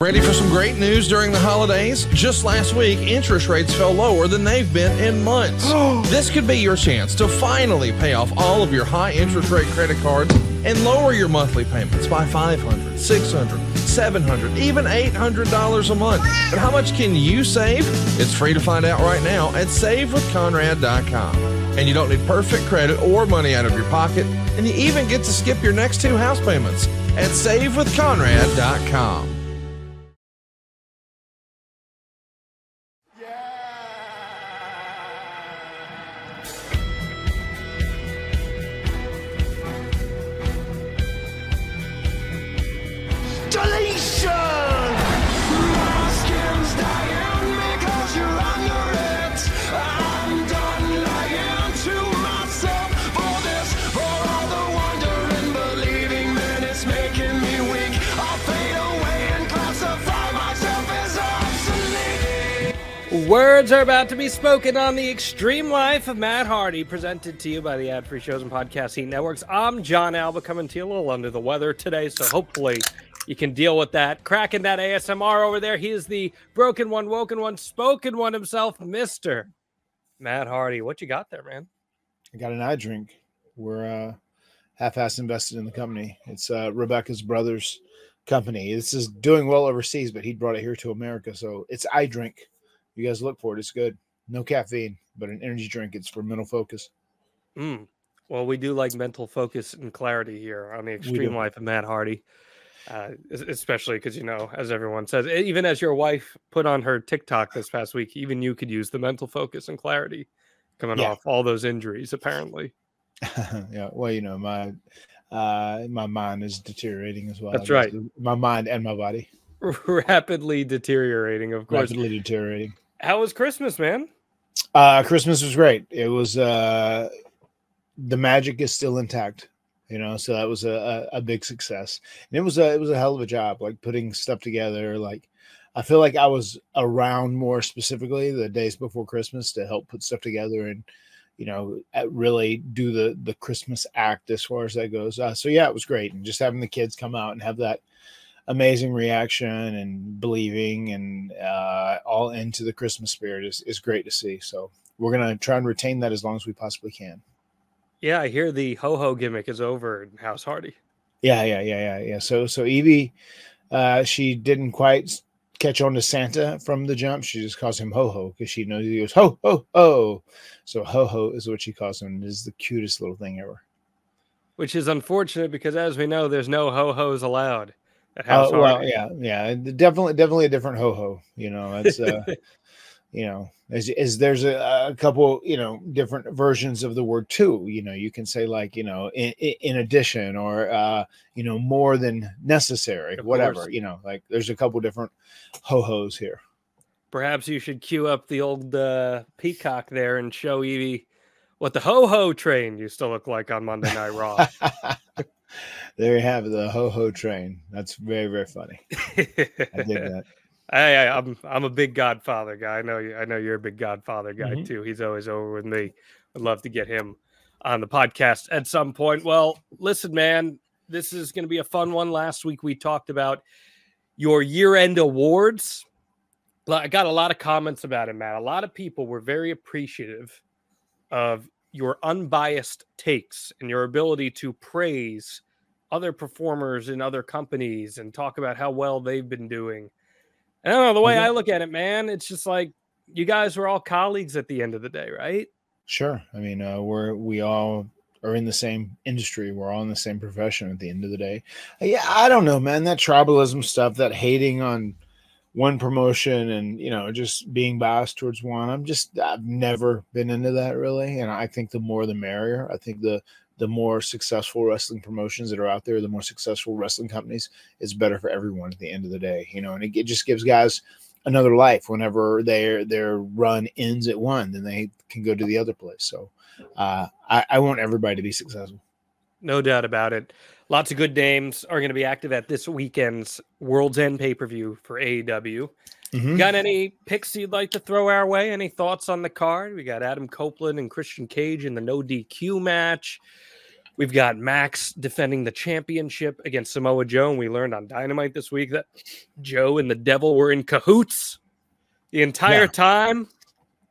Ready for some great news during the holidays? Just last week, interest rates fell lower than they've been in months. This could be your chance to finally pay off all of your high interest rate credit cards and lower your monthly payments by $500, $600, $700, even $800 a month. But how much can you save? It's free to find out right now at SaveWithConrad.com. And you don't need perfect credit or money out of your pocket, and you even get to skip your next two house payments at SaveWithConrad.com. Words are about to be spoken on The Extreme Life of Matt Hardy, presented to you by the ad-free shows and podcasting networks. I'm John Alba, coming to you a little under the weather today, so hopefully you can deal with that. Cracking that ASMR over there. He is the broken one, woken one, spoken one himself, Mr. Matt Hardy. What you got there, man? I got an eye drink. We're half-ass invested in the company. It's Rebecca's brother's company. This is doing well overseas, but he brought it here to America, so it's eye drink. You guys look for it. It's good. No caffeine, but an energy drink. It's for mental focus. Well, we do like mental focus and clarity here on The Extreme Life of Matt Hardy, especially because, you know, as everyone says, even as your wife put on her TikTok this past week, even you could use the mental focus and clarity coming off all those injuries, apparently. Yeah. Well, you know, my mind is deteriorating as well. That's right. My mind and my body. Rapidly deteriorating, of course. Rapidly deteriorating. How was Christmas, man? Christmas was great. It was the magic is still intact, you know. So that was a big success, and it was a hell of a job, like putting stuff together. Like I feel like I was around more specifically the days before Christmas to help put stuff together and, you know, really do the Christmas act as far as that goes. So yeah, it was great, and just having the kids come out and have that amazing reaction and believing and all into the Christmas spirit is great to see. So we're going to try and retain that as long as we possibly can. Yeah. I hear the ho-ho gimmick is over in House Hardy. Yeah. So Evie, she didn't quite catch on to Santa from the jump. She just calls him ho-ho because she knows he goes ho, ho, ho. So ho-ho is what she calls him. This is the cutest little thing ever. Which is unfortunate because, as we know, there's no ho-hos allowed. Well, yeah, definitely a different ho-ho, you know. It's you know, as there's a couple, you know, different versions of the word too. You know, you can say, like, you know, in addition, or you know, more than necessary, whatever, you know, like there's a couple different ho-hos here. Perhaps you should cue up the old peacock there and show Evie what the ho-ho train used to look like on Monday Night Raw. There you have it, the ho-ho train. That's very, very funny. I dig that. Hey, I'm a big Godfather guy. I know you're a big Godfather guy too. He's always over with me. I'd love to get him on the podcast at some point. Well, listen, man, this is going to be a fun one. Last week we talked about your year-end awards. I got a lot of comments about it, Matt. A lot of people were very appreciative of your unbiased takes and your ability to praise other performers in other companies and talk about how well they've been doing. And I don't know, the way I look at it, man, it's just like you guys were all colleagues at the end of the day, right? Sure. I mean, we all are in the same industry. We're all in the same profession at the end of the day. Yeah, I don't know, man. That tribalism stuff, that hating on one promotion and, you know, just being biased towards one. I've never been into that really. And I think the more the merrier. I think the more successful wrestling promotions that are out there, the more successful wrestling companies, it's better for everyone at the end of the day, you know, and it just gives guys another life. Whenever their run ends at one, then they can go to the other place. So I want everybody to be successful. No doubt about it. Lots of good names are going to be active at this weekend's World's End pay-per-view for AEW. Got any picks you'd like to throw our way? Any thoughts on the card? We got Adam Copeland and Christian Cage in the no DQ match. We've got Max defending the championship against Samoa Joe. And we learned on Dynamite this week that Joe and the Devil were in cahoots the entire time.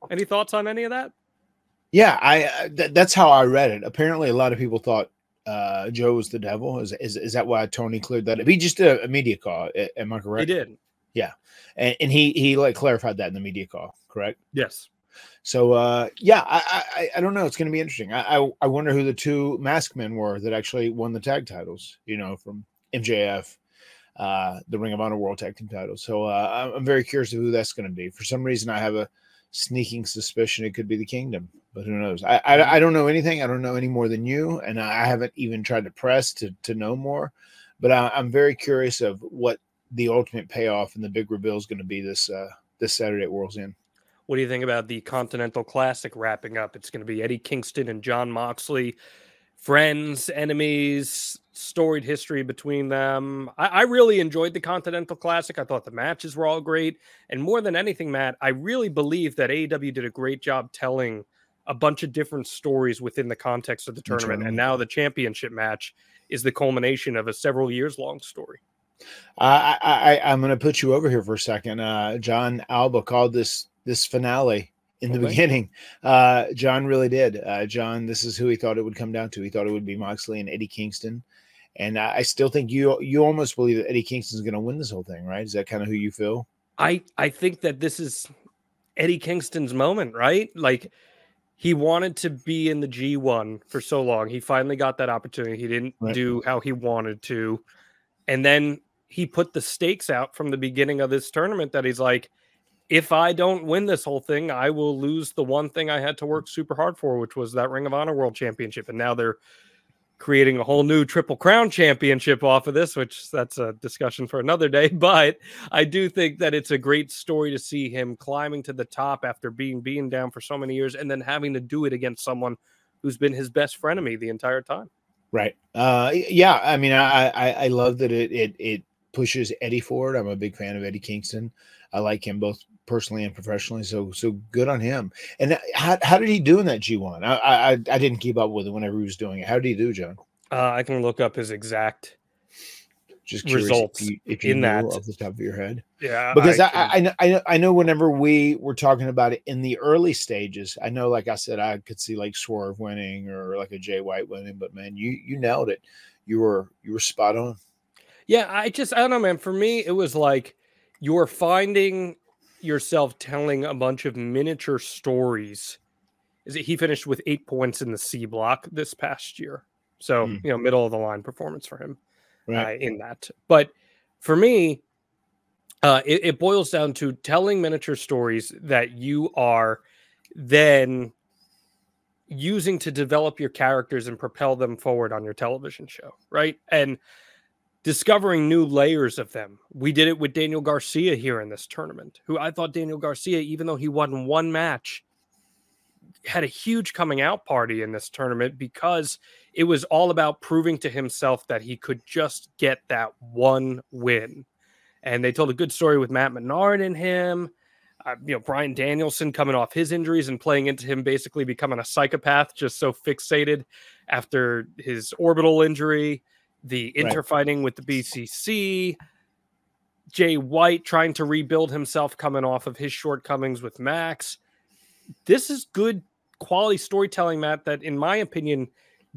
Any thoughts on any of that? Yeah, that's how I read it. Apparently, a lot of people thought Joe was the devil. Is that why Tony cleared that up? He just did a media call. Am I correct? He did. Yeah, and he like clarified that in the media call, correct? Yes. So yeah, I don't know. It's going to be interesting. I wonder who the two masked men were that actually won the tag titles. You know, from MJF, the Ring of Honor World Tag Team titles. So I'm very curious of who that's going to be. For some reason, I have a sneaking suspicion it could be the Kingdom, but who knows? I don't know anything. I don't know any more than you, and I haven't even tried to press to know more. But I'm very curious of what the ultimate payoff and the big reveal is going to be this Saturday at World's End. What do you think about the Continental Classic wrapping up? It's going to be Eddie Kingston and Jon Moxley, friends, enemies, storied history between them. I really enjoyed the Continental Classic. I thought the matches were all great. And more than anything, Matt, I really believe that AEW did a great job telling a bunch of different stories within the context of the tournament. And now the championship match is the culmination of a several years long story. I'm going to put you over here for a second. John Alba called this finale in the beginning. John really did. John, this is who he thought it would come down to. He thought it would be Moxley and Eddie Kingston. And I still think you almost believe that Eddie Kingston is going to win this whole thing, right? Is that kind of who you feel? I think that this is Eddie Kingston's moment, right? Like, he wanted to be in the G1 for so long. He finally got that opportunity. He didn't do how he wanted to. And then he put the stakes out from the beginning of this tournament that he's like, if I don't win this whole thing, I will lose the one thing I had to work super hard for, which was that Ring of Honor World Championship. And now they're creating a whole new Triple Crown Championship off of this, which that's a discussion for another day. But I do think that it's a great story to see him climbing to the top after being down for so many years and then having to do it against someone who's been his best frenemy the entire time. Right. Yeah. I mean, I love that it pushes Eddie forward. I'm a big fan of Eddie Kingston. I like him both personally and professionally. So good on him. And how did he do in that G1? I didn't keep up with it whenever he was doing it. How did he do, John? I can look up his exact results if you in that off the top of your head. Yeah. Because I know whenever we were talking about it in the early stages, I know, like I said, I could see like Swerve winning or like a Jay White winning, but man, you nailed it. You were spot on. Yeah. I don't know, man. For me, it was like you're finding yourself telling a bunch of miniature stories. He finished with 8 points in the C block this past year. So, you know, middle of the line performance for him. In that. But for me, it boils down to telling miniature stories that you are then using to develop your characters and propel them forward on your television show, right? And discovering new layers of them. We did it with Daniel Garcia here in this tournament, who I thought Daniel Garcia, even though he won one match, had a huge coming out party in this tournament because it was all about proving to himself that he could just get that one win. And they told a good story with Matt Menard and him, you know, Bryan Danielson coming off his injuries and playing into him basically becoming a psychopath, just so fixated after his orbital injury, the interfighting with the BCC, Jay White trying to rebuild himself coming off of his shortcomings with Max. This is good quality storytelling, Matt, that in my opinion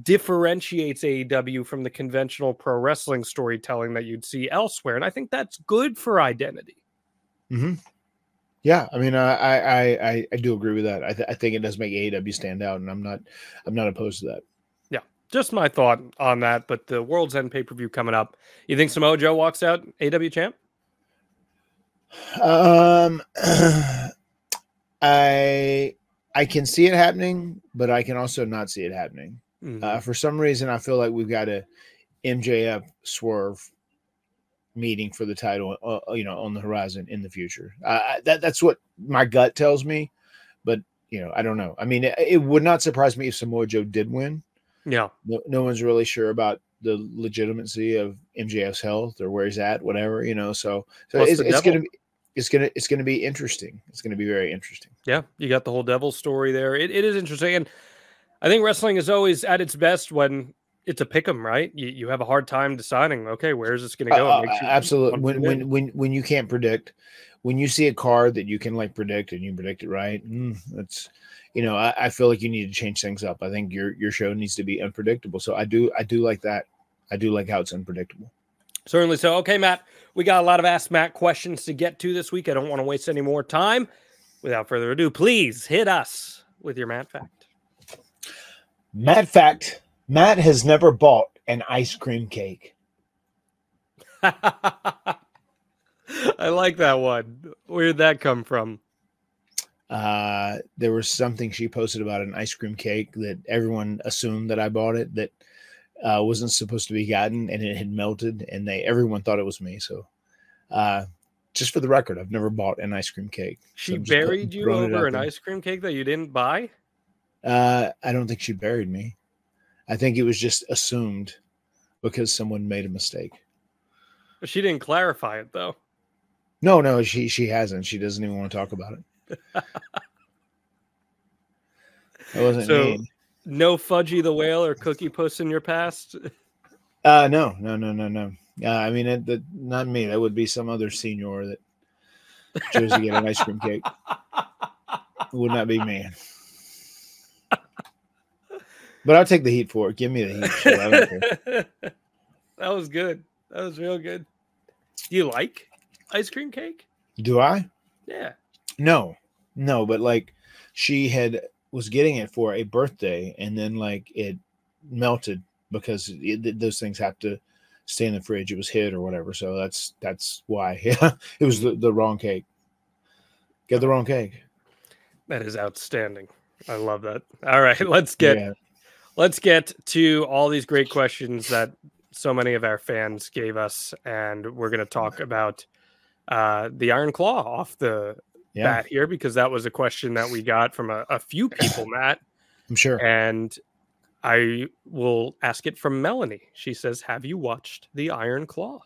differentiates AEW from the conventional pro wrestling storytelling that you'd see elsewhere. And I think that's good for identity. Yeah. I mean, I do agree with that. I think it does make AEW stand out, and I'm not opposed to that. Yeah. Just my thought on that, but the World's End pay-per-view coming up, you think Samoa Joe walks out AEW champ? I can see it happening, but I can also not see it happening. For some reason, I feel like we've got a MJF Swerve meeting for the title, you know, on the horizon in the future. That's what my gut tells me, but you know, I don't know. I mean, it would not surprise me if Samoa Joe did win. Yeah, no one's really sure about the legitimacy of MJF's health or where he's at, whatever, you know. So it's going to be. It's gonna be interesting. It's gonna be very interesting. Yeah, you got the whole devil story there. It is interesting, and I think wrestling is always at its best when it's a pick 'em, right? You have a hard time deciding, okay, where is this going to go? Absolutely. When you can't predict, when you see a card that you can like predict and you predict it right, that's, you know, I feel like you need to change things up. I think your show needs to be unpredictable. So I do like that. I do like how it's unpredictable. Certainly so. Okay, Matt, we got a lot of Ask Matt questions to get to this week. I don't want to waste any more time. Without further ado, please hit us with your Matt fact. Matt fact: Matt has never bought an ice cream cake. I like that one. Where did that come from? There was something she posted about an ice cream cake that everyone assumed that I bought it, that wasn't supposed to be gotten, and it had melted, and everyone thought it was me. So just for the record, I've never bought an ice cream cake. She buried you over an ice cream cake that you didn't buy? I don't think she buried me. I think it was just assumed because someone made a mistake. But she didn't clarify it, though. No, she hasn't. She doesn't even want to talk about it. That wasn't mean. No Fudgy the Whale or Cookie Puss in your past? No. I mean, not me. That would be some other senior that chose to get an ice cream cake. It would not be me. But I'll take the heat for it. Give me the heat. That was good. That was real good. Do you like ice cream cake? Do I? Yeah. No, but like she was getting it for a birthday, and then like it melted because those things have to stay in the fridge. It was hid or whatever. So that's why. Yeah, it was the wrong cake. Get the wrong cake. That is outstanding. I love that. All right, let's get to all these great questions that so many of our fans gave us, and we're going to talk about the Iron Claw off the bat here, because that was a question that we got from a few people, Matt. I'm sure. And I will ask it from Melanie. She says, have you watched the Iron Claw?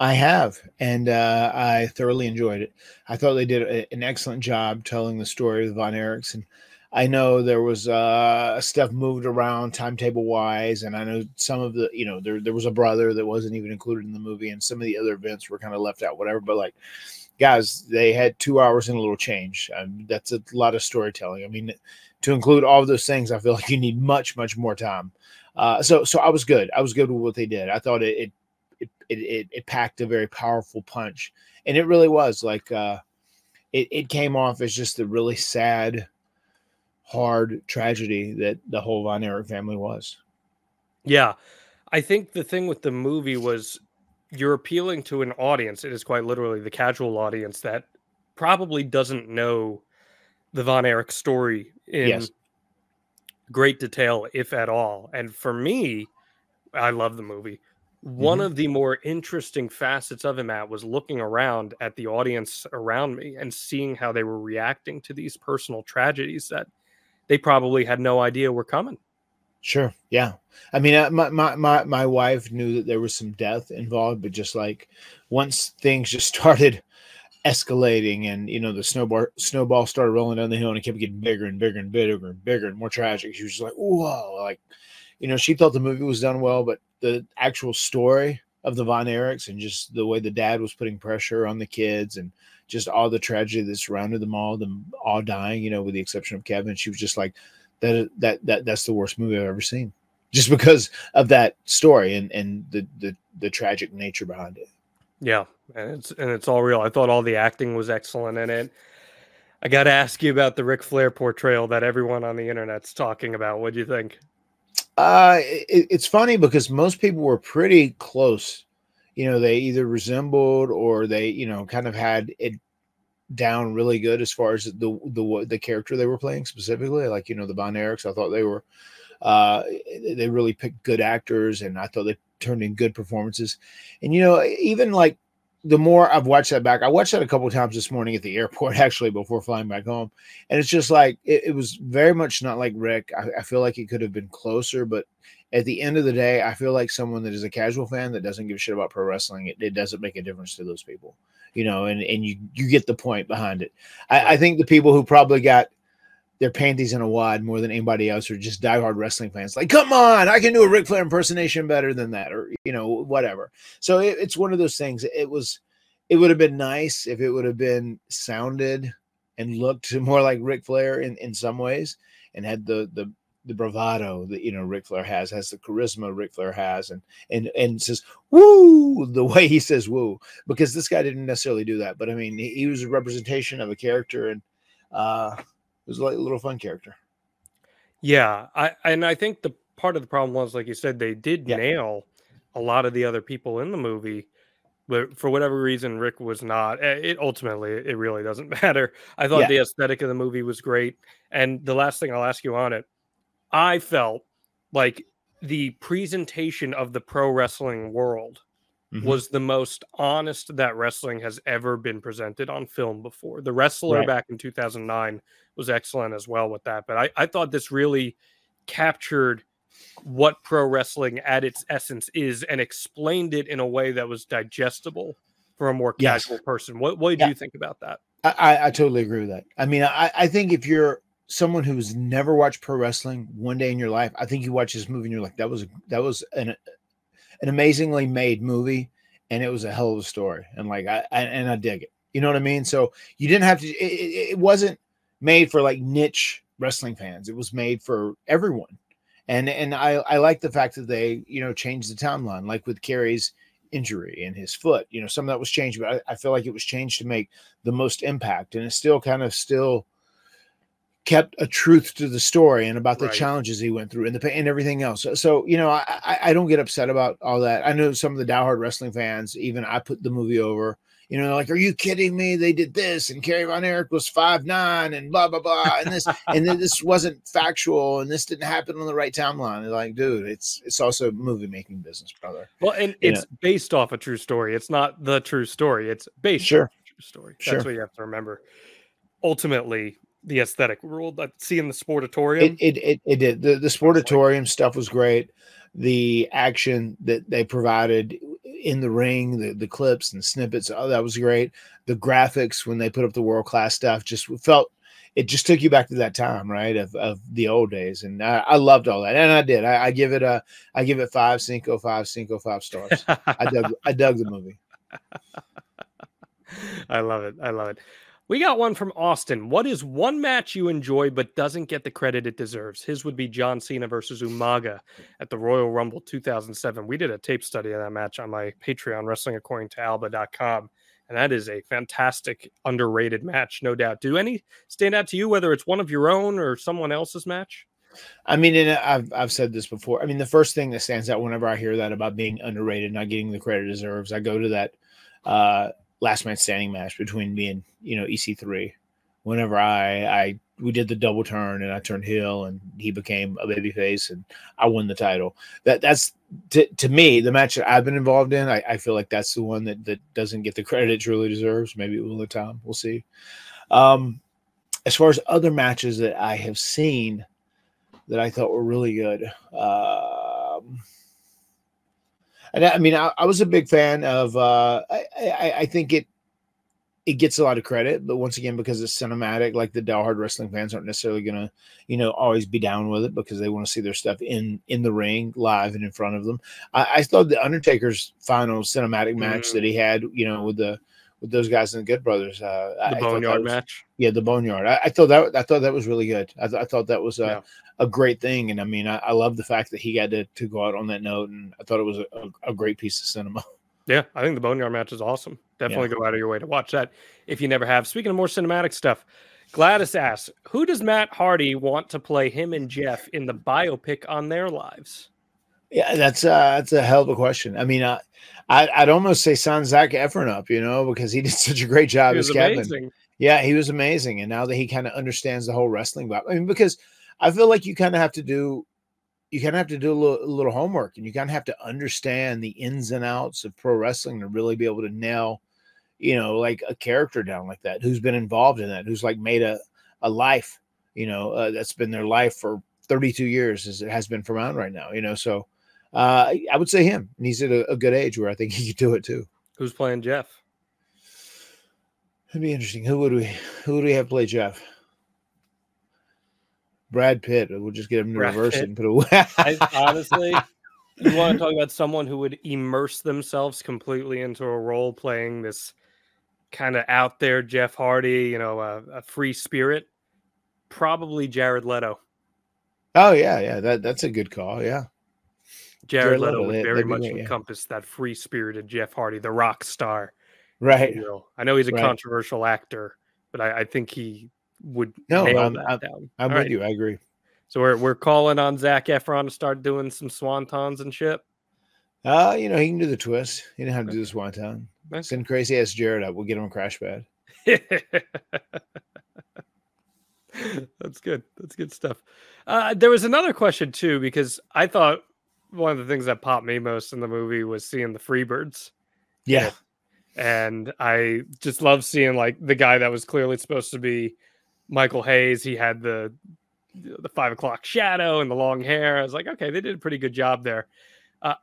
I have, and I thoroughly enjoyed it. I thought they did an excellent job telling the story of Von Erickson. I know there was stuff moved around timetable-wise, and I know some of the, you know, there was a brother that wasn't even included in the movie, and some of the other events were kind of left out, whatever. But, like, guys, they had 2 hours and a little change. That's a lot of storytelling. I mean, to include all of those things, I feel like you need much, much more time. So I was good. I was good with what they did. I thought it packed a very powerful punch, and it really was. Like, it came off as just a really sad, hard tragedy that the whole Von Erich family was. Yeah. I think the thing with the movie was you're appealing to an audience. It is quite literally the casual audience that probably doesn't know the Von Erich story in great detail, if at all. And for me, I love the movie. One of the more interesting facets of it, Matt, was looking around at the audience around me and seeing how they were reacting to these personal tragedies that they probably had no idea were coming. Sure. Yeah. I mean, my wife knew that there was some death involved, but just like once things just started escalating and, you know, the snowball started rolling down the hill and it kept getting bigger and bigger and bigger and bigger and more tragic. She was just like, whoa, like, you know, she thought the movie was done well, but the actual story of the Von Erichs and just the way the dad was putting pressure on the kids and just all the tragedy that surrounded them all dying, you know, with the exception of Kevin. She was just like, that's the worst movie I've ever seen, just because of that story and the tragic nature behind it. Yeah, and it's all real. I thought all the acting was excellent in it. I got to ask you about the Ric Flair portrayal that everyone on the internet's talking about. What do you think? It's funny because most people were pretty close. You know, they either resembled or they, you know, kind of had it down really good as far as the character they were playing specifically. Like, you know, the Von Erichs, I thought they really picked good actors, and I thought they turned in good performances. And, you know, even like the more I've watched that back, I watched that a couple of times this morning at the airport, actually, before flying back home. And it's just like, it was very much not like Rick. I feel like it could have been closer, but at the end of the day, I feel like someone that is a casual fan that doesn't give a shit about pro wrestling, it doesn't make a difference to those people, you know, and you get the point behind it. I think the people who probably got their panties in a wad more than anybody else, or just diehard wrestling fans. Like, come on, I can do a Ric Flair impersonation better than that, or, you know, whatever. So it's one of those things. It would have been nice if it would have been sounded and looked more like Ric Flair in some ways, and had the bravado that, you know, Ric Flair has the charisma Ric Flair has, and says woo the way he says woo, because this guy didn't necessarily do that. But I mean, he was a representation of a character, and it was like a little fun character. Yeah, I think the part of the problem was, like you said, they did nail a lot of the other people in the movie. But for whatever reason, Rick was not. Ultimately, it really doesn't matter. I thought the aesthetic of the movie was great. And the last thing I'll ask you on it, I felt like the presentation of the pro wrestling world was the most honest that wrestling has ever been presented on film before. The Wrestler back in 2009 was excellent as well with that. But I thought this really captured what pro wrestling at its essence is, and explained it in a way that was digestible for a more casual person. What did you think about that? I totally agree with that. I mean, I think if you're someone who's never watched pro wrestling one day in your life, I think you watch this movie and you're like, that was an amazingly made movie, and it was a hell of a story. And like, I dig it. You know what I mean? So you didn't have to, it wasn't made for like niche wrestling fans. It was made for everyone. And I like the fact that they, you know, changed the timeline, like with Kerry's injury and his foot. You know, some of that was changed, but I feel like it was changed to make the most impact. And it still kind of still kept a truth to the story and about the challenges he went through and the pain and everything else. So, you know, I don't get upset about all that. I know some of the diehard wrestling fans, even I put the movie over. You know, like, are you kidding me? They did this, and Kerry Von Erich was 5'9", and blah blah blah, and this, and this wasn't factual, and this didn't happen on the right timeline. They're like, dude, it's also movie making business, brother. Well, and it's based off a true story. It's not the true story. It's based off a true story. That's what you have to remember. Ultimately, the aesthetic ruled. Seeing the Sportatorium, it did. The Sportatorium stuff was great. The action that they provided in the ring, the clips and snippets, oh, that was great. The graphics when they put up the world-class stuff, just felt, it just took you back to that time, right, of the old days. And I loved all that, and I did. I give it five stars. I dug the movie. I love it. We got one from Austin. What is one match you enjoy but doesn't get the credit it deserves? His would be John Cena versus Umaga at the Royal Rumble 2007. We did a tape study of that match on my Patreon, wrestlingaccordingtoalba.com, and that is a fantastic, underrated match, no doubt. Do any stand out to you, whether it's one of your own or someone else's match? I mean, and I've said this before. I mean, the first thing that stands out whenever I hear that about being underrated, not getting the credit it deserves, I go to that last man standing match between me and, you know, EC3. Whenever we did the double turn, and I turned heel and he became a babyface, and I won the title. That's to me the match that I've been involved in. I feel like that's the one that doesn't get the credit it truly deserves. Maybe it will at the time. We'll see. As far as other matches that I have seen that I thought were really good, and I mean, I was a big fan of. I think it gets a lot of credit, but once again, because it's cinematic, like the diehard wrestling fans aren't necessarily gonna, you know, always be down with it, because they want to see their stuff in the ring, live and in front of them. I thought the Undertaker's final cinematic match that he had, you know, with those guys in the Good Brothers, the Boneyard match. Yeah, the Boneyard. I thought that was really good. I thought that was a great thing. And I mean, I love the fact that he got to go out on that note, and I thought it was a great piece of cinema. Yeah, I think the Boneyard match is awesome. Definitely go out of your way to watch that if you never have. Speaking of more cinematic stuff, Gladys asks, who does Matt Hardy want to play him and Jeff in the biopic on their lives? Yeah, that's a hell of a question. I mean, I'd almost say sign Zac Efron up, you know, because he did such a great job as Kevin. Amazing. Yeah, he was amazing. And now that he kind of understands the whole wrestling vibe, I mean, because I feel like you kind of have to do a little homework, and you kind of have to understand the ins and outs of pro wrestling to really be able to nail, you know, like a character down like that, who's been involved in that, who's like made a life, you know, that's been their life for 32 years as it has been for mine right now, you know, so. I would say him, and he's at a good age where I think he could do it too. Who's playing Jeff? It'd be interesting. Who would we have play Jeff? Brad Pitt. We'll just get him to reverse it and put it away. Honestly, you want to talk about someone who would immerse themselves completely into a role playing this kind of out there Jeff Hardy, you know, a free spirit? Probably Jared Leto. Oh, yeah, yeah. That's a good call, yeah. Jared Leto would very much encompass that free-spirited Jeff Hardy, the rock star. Right. You know, I know he's a controversial actor, but I think he would nail that down. I'm with you. I agree. So we're calling on Zac Efron to start doing some swantons and shit. You know, he can do the twist. He didn't have to do the swanton. Nice. Send crazy ass Jared up. We'll get him a crash pad. That's good. That's good stuff. There was another question too, because I thought one of the things that popped me most in the movie was seeing the Freebirds. Yeah. And I just love seeing like the guy that was clearly supposed to be Michael Hayes. He had the 5 o'clock shadow and the long hair. I was like, okay, they did a pretty good job there.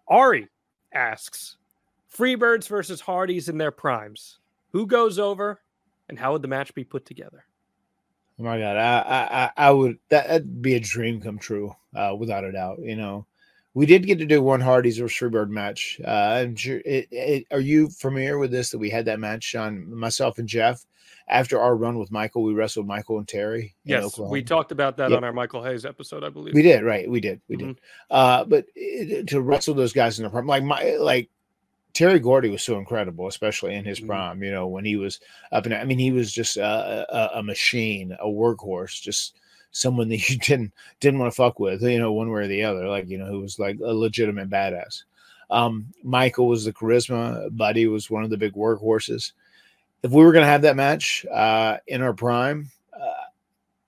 Ari asks, Freebirds versus Hardys in their primes. Who goes over and how would the match be put together? Oh my God. I would, that'd be a dream come true, without a doubt. You know, we did get to do one Hardys versus Freebird match. I'm sure are you familiar with this, that we had that match on myself and Jeff after our run with Michael? We wrestled Michael and Terry. Yes, we talked about that on our Michael Hayes episode, I believe. We did, right? We did. But to wrestle those guys in the prime, like Terry Gordy was so incredible, especially in his prime. You know, when he was up and I mean, he was just a machine, a workhorse, just someone that you didn't want to fuck with, you know, one way or the other, like, you know, who was like a legitimate badass. Michael was the charisma. Buddy was one of the big workhorses. If we were going to have that match in our prime,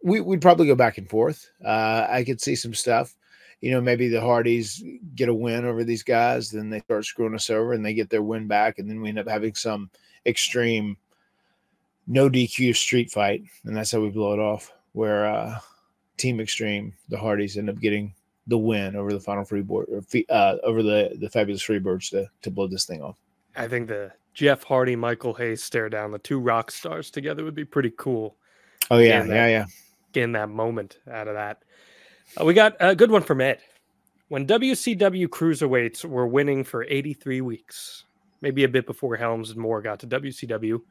we'd probably go back and forth. I could see some stuff, you know, maybe the Hardys get a win over these guys, then they start screwing us over and they get their win back. And then we end up having some extreme no DQ street fight. And that's how we blow it off, where Team Extreme, the Hardys, end up getting the win over the final over the Fabulous Freebirds to blow this thing off. I think the Jeff Hardy, Michael Hayes stare down, the two rock stars together would be pretty cool. Oh yeah, yeah. Getting that moment out of that. We got a good one from Ed. When WCW Cruiserweights were winning for 83 weeks, maybe a bit before Helms and Moore got to WCW,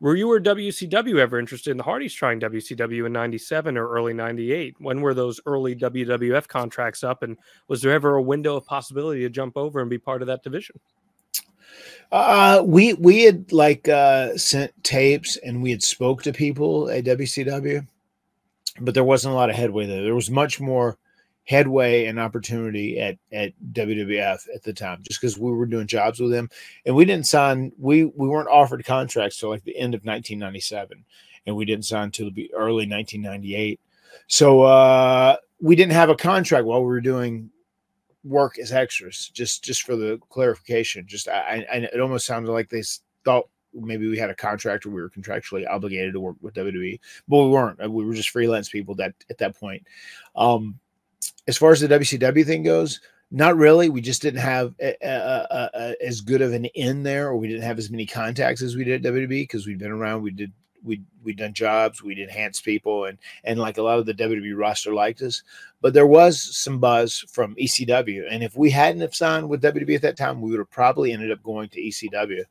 were you or WCW ever interested in the Hardys trying WCW in 97 or early 98? When were those early WWF contracts up, and was there ever a window of possibility to jump over and be part of that division? We had sent tapes and we had spoke to people at WCW, but there wasn't a lot of headway there. There was much more headway and opportunity at WWF at the time, just because we were doing jobs with them, and we didn't sign. We weren't offered contracts till like the end of 1997, and we didn't sign till the early 1998. So we didn't have a contract while we were doing work as extras. Just for the clarification, it almost sounded like they thought maybe we had a contract or we were contractually obligated to work with WWE, but we weren't. We were just freelance people at that point. As far as the WCW thing goes, not really. We just didn't have as good of an end there, or we didn't have as many contacts as we did at WWE, because we'd been around. We'd done jobs. We'd enhanced people, and like a lot of the WWE roster liked us. But there was some buzz from ECW, and if we hadn't have signed with WWE at that time, we would have probably ended up going to ECW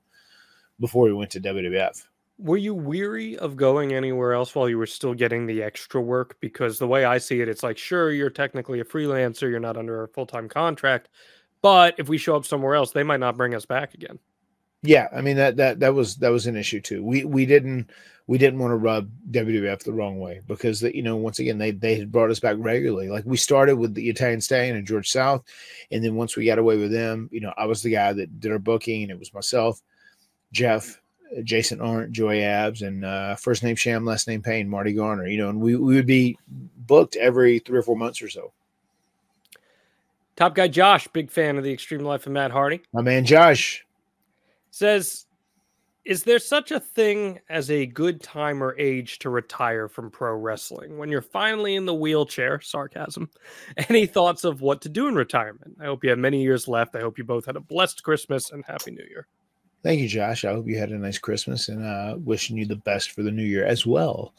before we went to WWF. Were you weary of going anywhere else while you were still getting the extra work? Because the way I see it, it's like, sure, you're technically a freelancer. You're not under a full-time contract, but if we show up somewhere else, they might not bring us back again. Yeah. I mean, that was an issue too. We didn't want to rub WWF the wrong way, because that, you know, once again, they had brought us back regularly. Like, we started with the Italian Stallion and George South. And then once we got away with them, you know, I was the guy that did our booking, and it was myself, Jeff, Jason Arndt, Joey Abs, and first name Sham, last name Payne, Marty Garner, you know, and we would be booked every 3 or 4 months or so. Top guy Josh, big fan of The Extreme Life of Matt Hardy. My man Josh says, is there such a thing as a good time or age to retire from pro wrestling? When you're finally in the wheelchair, sarcasm, any thoughts of what to do in retirement? I hope you have many years left. I hope you both had a blessed Christmas and Happy New Year. Thank you, Josh. I hope you had a nice Christmas, and wishing you the best for the new year as well.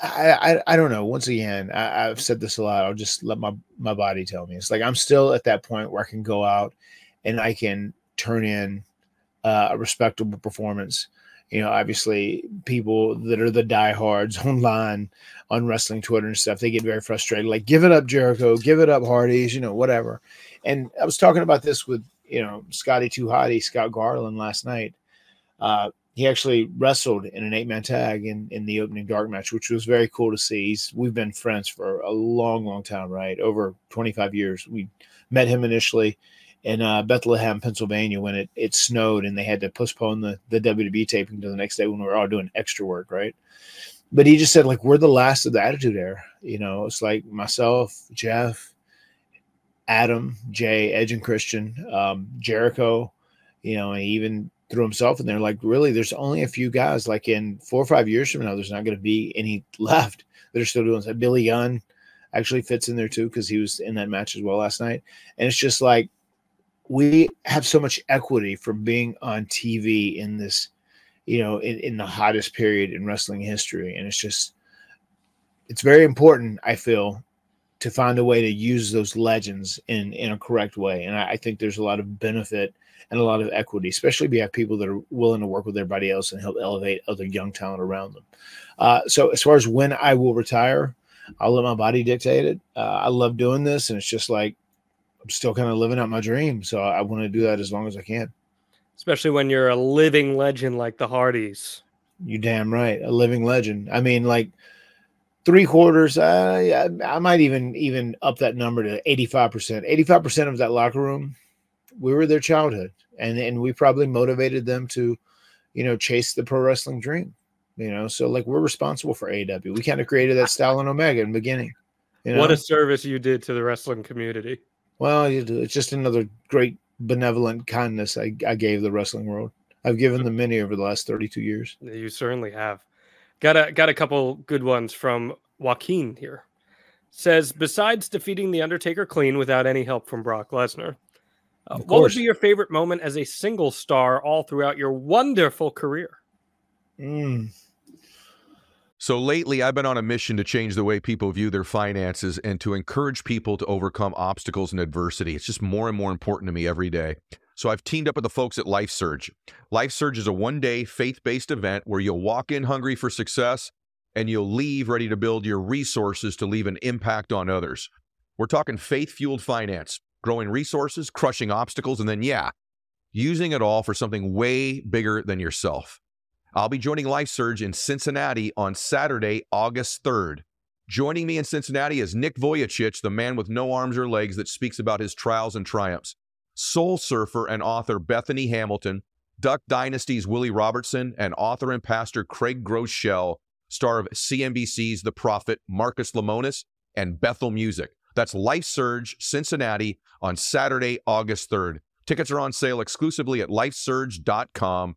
I don't know. Once again, I've said this a lot. I'll just let my body tell me. It's like I'm still at that point where I can go out and I can turn in a respectable performance. You know, obviously people that are the diehards online on wrestling Twitter and stuff, they get very frustrated. Like, give it up, Jericho. Give it up, Hardys. You know, whatever. And I was talking about this with, you know, Scotty Too Hotty, Scott Garland, last night. He actually wrestled in an 8-man tag in the opening dark match, which was very cool to see. We've been friends for a long, long time, right? Over 25 years. We met him initially in Bethlehem, Pennsylvania, when it snowed and they had to postpone the WWE taping to the next day when we were all doing extra work, right? But he just said, like, we're the last of the Attitude Era. You know, it's like myself, Jeff, Adam, Jay, Edge and Christian, Jericho, you know, and even threw himself in there. Like, really, there's only a few guys. Like, in 4 or 5 years from now, there's not going to be any left that are still doing that. Billy Gunn actually fits in there too, because he was in that match as well last night. And it's just like, we have so much equity from being on TV in this, you know, in the hottest period in wrestling history. And it's just, it's very important, I feel, to find a way to use those legends in a correct way. And I think there's a lot of benefit and a lot of equity, especially if you have people that are willing to work with everybody else and help elevate other young talent around them. So as far as when I will retire, I'll let my body dictate it. I love doing this, and it's just like I'm still kind of living out my dream. So I want to do that as long as I can. Especially when you're a living legend like the Hardys. You damn right, a living legend. I mean, like, three-quarters, I might even up that number to 85%. 85% of that locker room, we were their childhood, and we probably motivated them to, you know, chase the pro wrestling dream, you know. So, like, we're responsible for AEW. We kind of created that style in Omega in the beginning. You know? What a service you did to the wrestling community. Well, it's just another great benevolent kindness I gave the wrestling world. I've given them many over the last 32 years. You certainly have. Got a couple good ones from Joaquin here. Says, besides defeating The Undertaker clean without any help from Brock Lesnar, what would be your favorite moment as a single star all throughout your wonderful career? So lately, I've been on a mission to change the way people view their finances and to encourage people to overcome obstacles and adversity. It's just more and more important to me every day. So I've teamed up with the folks at Life Surge. Life Surge is a one-day faith-based event where you'll walk in hungry for success and you'll leave ready to build your resources to leave an impact on others. We're talking faith-fueled finance, growing resources, crushing obstacles, and then, yeah, using it all for something way bigger than yourself. I'll be joining Life Surge in Cincinnati on Saturday, August 3rd. Joining me in Cincinnati is Nick Vujicic, the man with no arms or legs that speaks about his trials and triumphs. Soul surfer and author Bethany Hamilton, Duck Dynasty's Willie Robertson, and author and pastor Craig Groeschel, star of CNBC's The Prophet, Marcus Lemonis, and Bethel Music. That's Life Surge Cincinnati on Saturday, August 3rd. Tickets are on sale exclusively at lifesurge.com.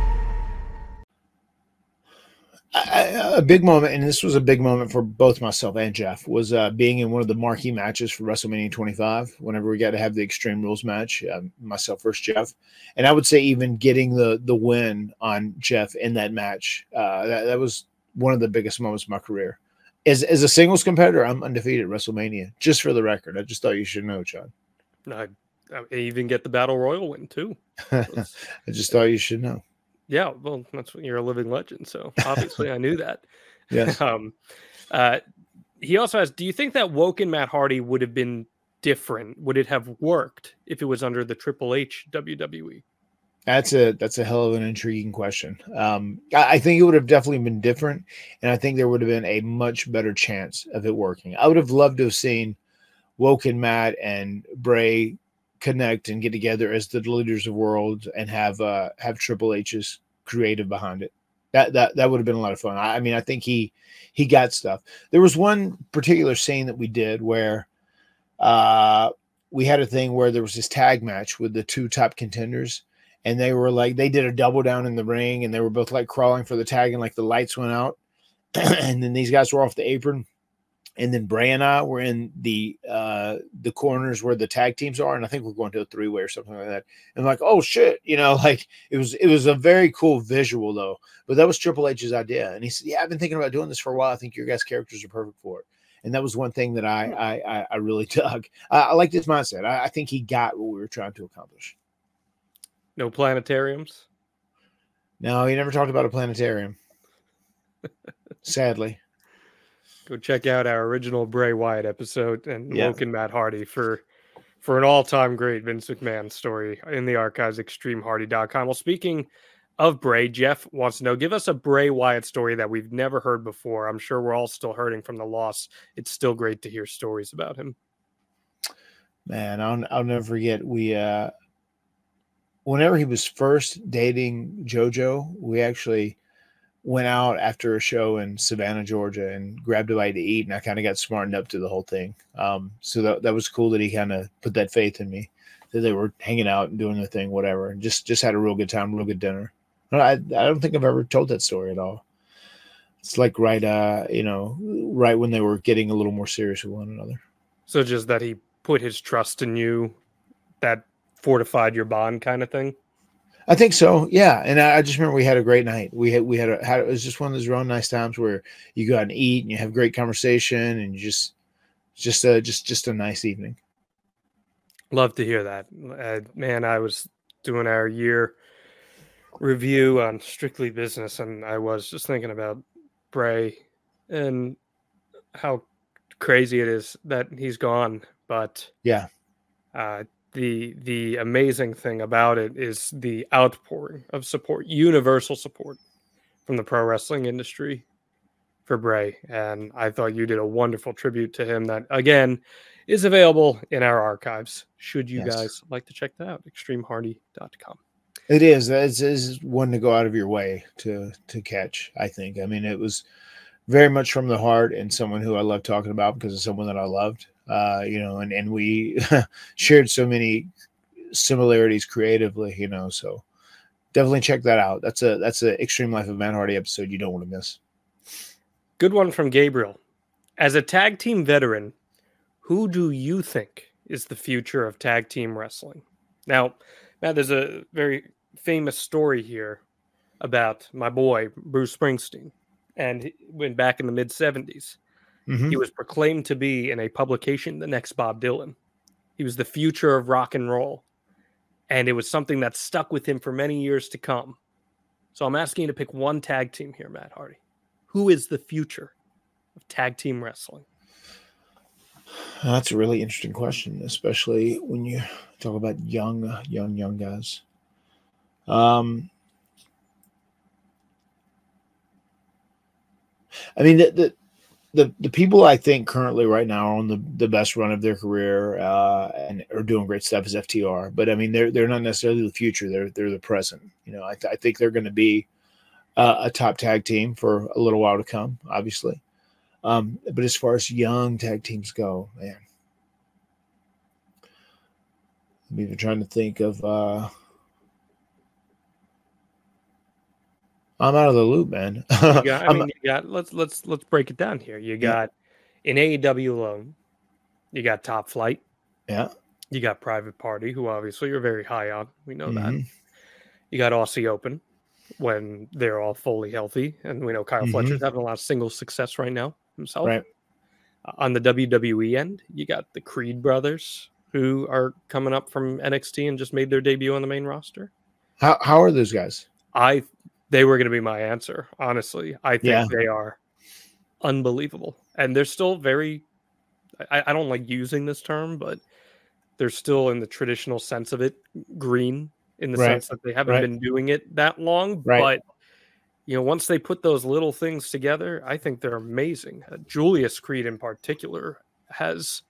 A big moment, and this was a big moment for both myself and Jeff, was being in one of the marquee matches for WrestleMania 25 whenever we got to have the Extreme Rules match, myself versus Jeff. And I would say even getting the win on Jeff in that match, that was one of the biggest moments of my career. As a singles competitor, I'm undefeated at WrestleMania, just for the record. I just thought you should know, John. No, I even get the Battle Royal win, too. I just thought you should know. Yeah, well, that's when you're a living legend, so obviously I knew that. Yes. He also asks, do you think that Woken Matt Hardy would have been different? Would it have worked if it was under the Triple H WWE? That's a hell of an intriguing question. I think it would have definitely been different, and I think there would have been a much better chance of it working. I would have loved to have seen Woken Matt and Bray connect and get together as the leaders of worlds and have Triple H's creative behind it. That would have been a lot of fun. I mean, I think he got stuff. There was one particular scene that we did where we had a thing where there was this tag match with the two top contenders, and they were like, they did a double down in the ring, and they were both like crawling for the tag, and like the lights went out. And then these guys were off the apron, and then Bray and I were in the corners where the tag teams are, and I think we're going to a three-way or something like that. And I'm like, oh shit, you know, like it was a very cool visual though. But that was Triple H's idea, and he said, yeah, I've been thinking about doing this for a while. I think your guys' characters are perfect for it. And that was one thing that I really dug. I liked his mindset. I think he got what we were trying to accomplish. No planetariums? No, he never talked about a planetarium. Sadly. Go check out our original Bray Wyatt episode and Loke and Matt Hardy for an all-time great Vince McMahon story in the archives, extremehardy.com. Well, speaking of Bray, Jeff wants to know, give us a Bray Wyatt story that we've never heard before. I'm sure we're all still hurting from the loss. It's still great to hear stories about him. Man, I'll never forget. We, whenever he was first dating JoJo, we actually went out after a show in Savannah, Georgia, and grabbed a bite to eat, and I kind of got smartened up to the whole thing. So that was cool that he kind of put that faith in me, that they were hanging out and doing their thing, whatever, and just had a real good time, real good dinner. I don't think I've ever told that story at all. It's like right when they were getting a little more serious with one another. So just that he put his trust in you, that fortified your bond kind of thing? I think so, yeah. And I just remember we had a great night. It was just one of those real nice times where you go out and eat and you have great conversation and you just a nice evening. Love to hear that, man. I was doing our year review on Strictly Business, and I was just thinking about Bray and how crazy it is that he's gone. But yeah. The amazing thing about it is the outpouring of support, universal support from the pro wrestling industry for Bray. And I thought you did a wonderful tribute to him that, again, is available in our archives. Should you guys like to check that out, extremehardy.com. It is. That is one to go out of your way to catch, I think. I mean, it was very much from the heart and someone who I love talking about because it's someone that I loved. And we shared so many similarities creatively, so definitely check that out. That's a Extreme Life of Matt Hardy episode you don't want to miss. Good one from Gabriel. As a tag team veteran, who do you think is the future of tag team wrestling? Now, Matt, there's a very famous story here about my boy, Bruce Springsteen, and he went back in the mid-70s. Mm-hmm. He was proclaimed to be in a publication, the next Bob Dylan. He was the future of rock and roll. And it was something that stuck with him for many years to come. So I'm asking you to pick one tag team here, Matt Hardy. Who is the future of tag team wrestling? That's a really interesting question, especially when you talk about young guys. I mean, the people I think currently right now are on the best run of their career and are doing great stuff is FTR. But I mean, they're not necessarily the future. They're the present. I think they're going to be a top tag team for a little while to come, obviously. But as far as young tag teams go, man, I'm even trying to think of. I'm out of the loop, man. Let's break it down here. You got in AEW alone, you got Top Flight. Yeah. You got Private Party, who obviously you're very high on. We know that. You got Aussie Open when they're all fully healthy. And we know Kyle Fletcher's having a lot of single success right now himself. Right. On the WWE end, you got the Creed brothers who are coming up from NXT and just made their debut on the main roster. How are those guys? They were going to be my answer, honestly. I think they are unbelievable. And they're still very... I don't like using this term, but they're still, in the traditional sense of it, green, in the sense that they haven't been doing it that long. Right. But once they put those little things together, I think they're amazing. Julius Creed in particular has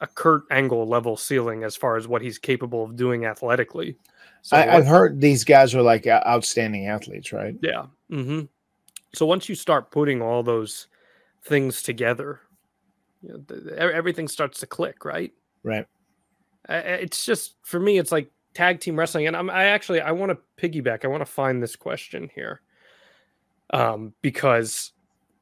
a Kurt Angle level ceiling as far as what he's capable of doing athletically. So I've heard these guys are like outstanding athletes, right? Yeah. Mm-hmm. So once you start putting all those things together, you know, everything starts to click, right? Right. It's just, for me, it's like tag team wrestling. And I want to piggyback. I want to find this question here because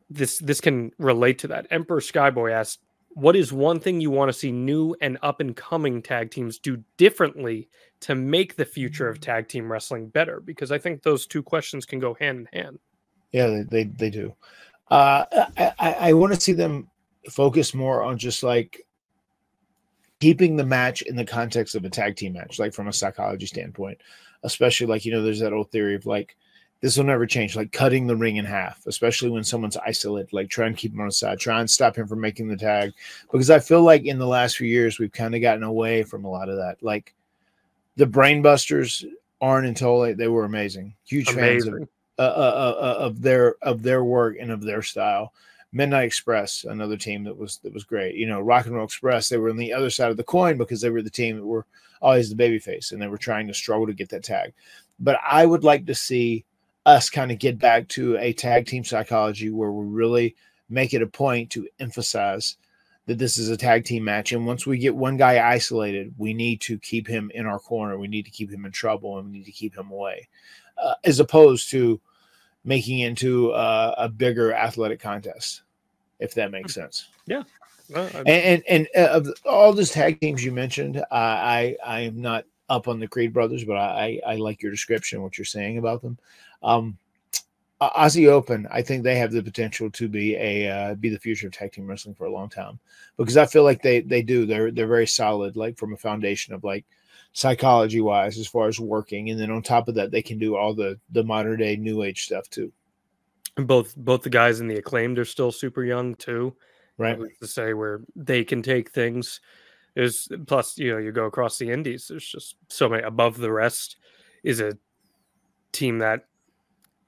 this can relate to that. Emperor Skyboy asked, what is one thing you want to see new and up-and-coming tag teams do differently to make the future of tag team wrestling better? Because I think those two questions can go hand in hand. Yeah, they do. I want to see them focus more on just like keeping the match in the context of a tag team match, like from a psychology standpoint, especially like, you know, there's that old theory of like, this will never change, like cutting the ring in half, especially when someone's isolated, like try and keep him on the side, try and stop him from making the tag. Because I feel like in the last few years, we've kind of gotten away from a lot of that. Like the Brainbusters, Arn and Tully, they were amazing. Huge fans of their work and of their style. Midnight Express, another team that was great. You know, Rock and Roll Express, they were on the other side of the coin because they were the team that were always the babyface and they were trying to struggle to get that tag. But I would like to see us kind of get back to a tag team psychology where we really make it a point to emphasize that this is a tag team match. And once we get one guy isolated, we need to keep him in our corner. We need to keep him in trouble and we need to keep him away, as opposed to making it into a bigger athletic contest, if that makes sense. Yeah. Well, and of all those tag teams you mentioned, I am not up on the Creed brothers, but I like your description, what you're saying about them. Aussie Open, I think they have the potential to be the future of tag team wrestling for a long time, because I feel like they do. They're very solid, like from a foundation of like psychology wise, as far as working. And then on top of that, they can do all the modern day new age stuff too. And both the guys in the Acclaimed are still super young too. Right. To say where they can take things. There's plus, you know, you go across the indies, there's just so many. Above the Rest is a team that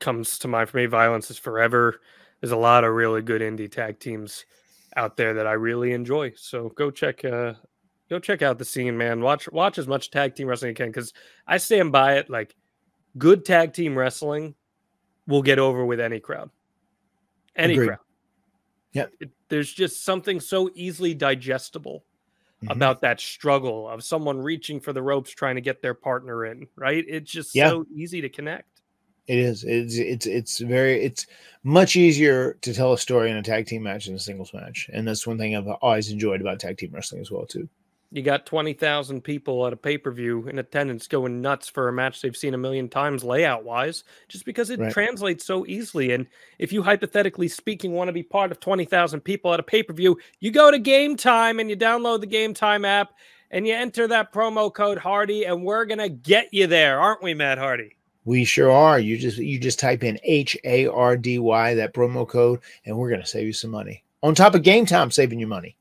comes to mind for me. Violence is Forever. There's a lot of really good indie tag teams out there that I really enjoy. So go check out the scene, man. Watch as much tag team wrestling as you can, because I stand by it. Like, good tag team wrestling will get over with any crowd. Any Agreed. Crowd. Yeah. There's just something so easily digestible about that struggle of someone reaching for the ropes, trying to get their partner in, right? It's just so easy to connect. It is. It's much easier to tell a story in a tag team match than a singles match. And that's one thing I've always enjoyed about tag team wrestling as well, too. You got 20,000 people at a pay-per-view in attendance going nuts for a match they've seen a million times layout-wise, just because it translates so easily. And if you, hypothetically speaking, want to be part of 20,000 people at a pay-per-view, you go to Game Time and you download the Game Time app and you enter that promo code Hardy, and we're going to get you there, aren't we, Matt Hardy? We sure are. You just type in HARDY, that promo code, and we're going to save you some money. On top of Game Time saving you money.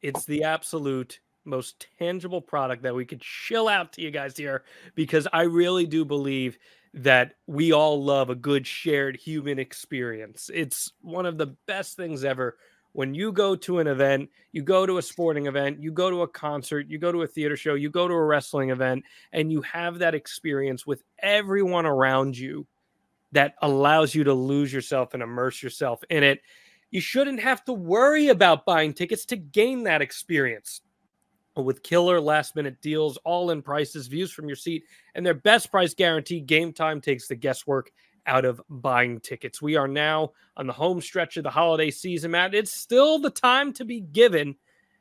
It's the absolute most tangible product that we could shill out to you guys here, because I really do believe that we all love a good shared human experience. It's one of the best things ever. When you go to an event, you go to a sporting event, you go to a concert, you go to a theater show, you go to a wrestling event, and you have that experience with everyone around you that allows you to lose yourself and immerse yourself in it. You shouldn't have to worry about buying tickets to gain that experience. With killer last-minute deals, all-in prices, views from your seat, and their best price guarantee, Game Time takes the guesswork out of buying tickets. We are now on the home stretch of the holiday season, Matt. It's still the time to be given,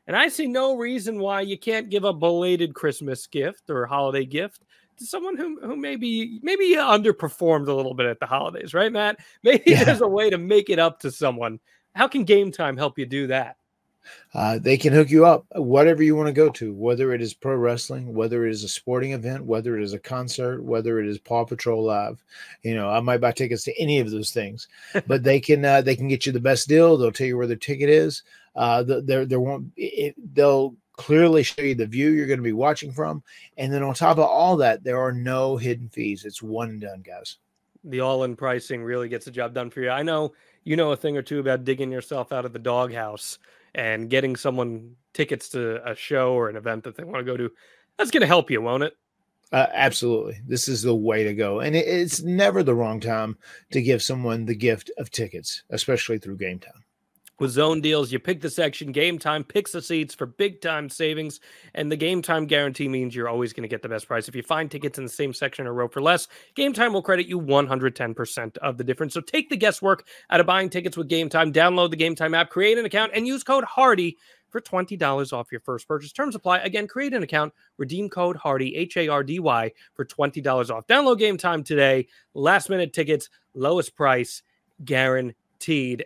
and I see no reason why you can't give a belated Christmas gift or holiday gift to someone who maybe you underperformed a little bit at the holidays, right, Matt? Maybe there's a way to make it up to someone. How can Game Time help you do that? They can hook you up, whatever you want to go to, whether it is pro wrestling, whether it is a sporting event, whether it is a concert, whether it is Paw Patrol Live. You know, I might buy tickets to any of those things, but they can get you the best deal. They'll tell you where their ticket is. They'll clearly show you the view you're going to be watching from. And then on top of all that, there are no hidden fees. It's one and done, guys. The all-in pricing really gets the job done for you. I know you know a thing or two about digging yourself out of the doghouse. and getting someone tickets to a show or an event that they want to go to, that's going to help you, won't it? Absolutely. This is the way to go. And it's never the wrong time to give someone the gift of tickets, especially through Game Time. With Zone Deals, you pick the section, Game Time picks the seats for big time savings, and the Game Time guarantee means you're always going to get the best price. If you find tickets in the same section or row for less, Game Time will credit you 110% of the difference. So take the guesswork out of buying tickets with Game Time. Download the Game Time app, create an account, and use code HARDY for $20 off your first purchase. Terms apply. Again, create an account, redeem code HARDY, HARDY, for $20 off. Download Game Time today. Last minute tickets, lowest price guaranteed.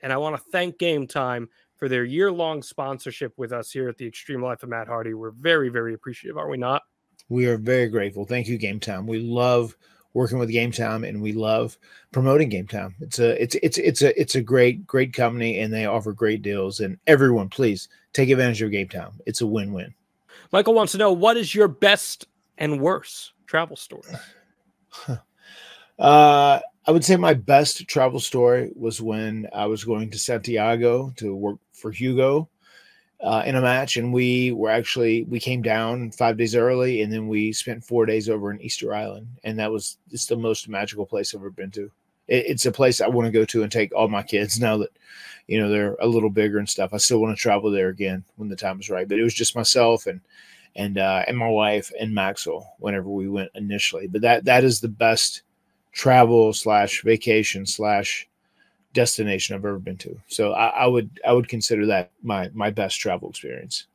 And I want to thank Game Time for their year-long sponsorship with us here at the Extreme Life of Matt Hardy. We're very, very appreciative, are we not? We are very grateful. Thank you, Game Time. We love working with Game Time, and we love promoting Game Time. It's a great company, and they offer great deals. And everyone, please take advantage of Game Time. It's a win-win. Michael wants to know, what is your best and worst travel story? I would say my best travel story was when I was going to Santiago to work for Hugo in a match. And we came down 5 days early, and then we spent 4 days over in Easter Island. And it's the most magical place I've ever been to. It's a place I want to go to and take all my kids now that, they're a little bigger and stuff. I still want to travel there again when the time is right. But it was just myself and my wife and Maxwell whenever we went initially. But that is the best travel / vacation / destination I've ever been to. So I would consider that my best travel experience,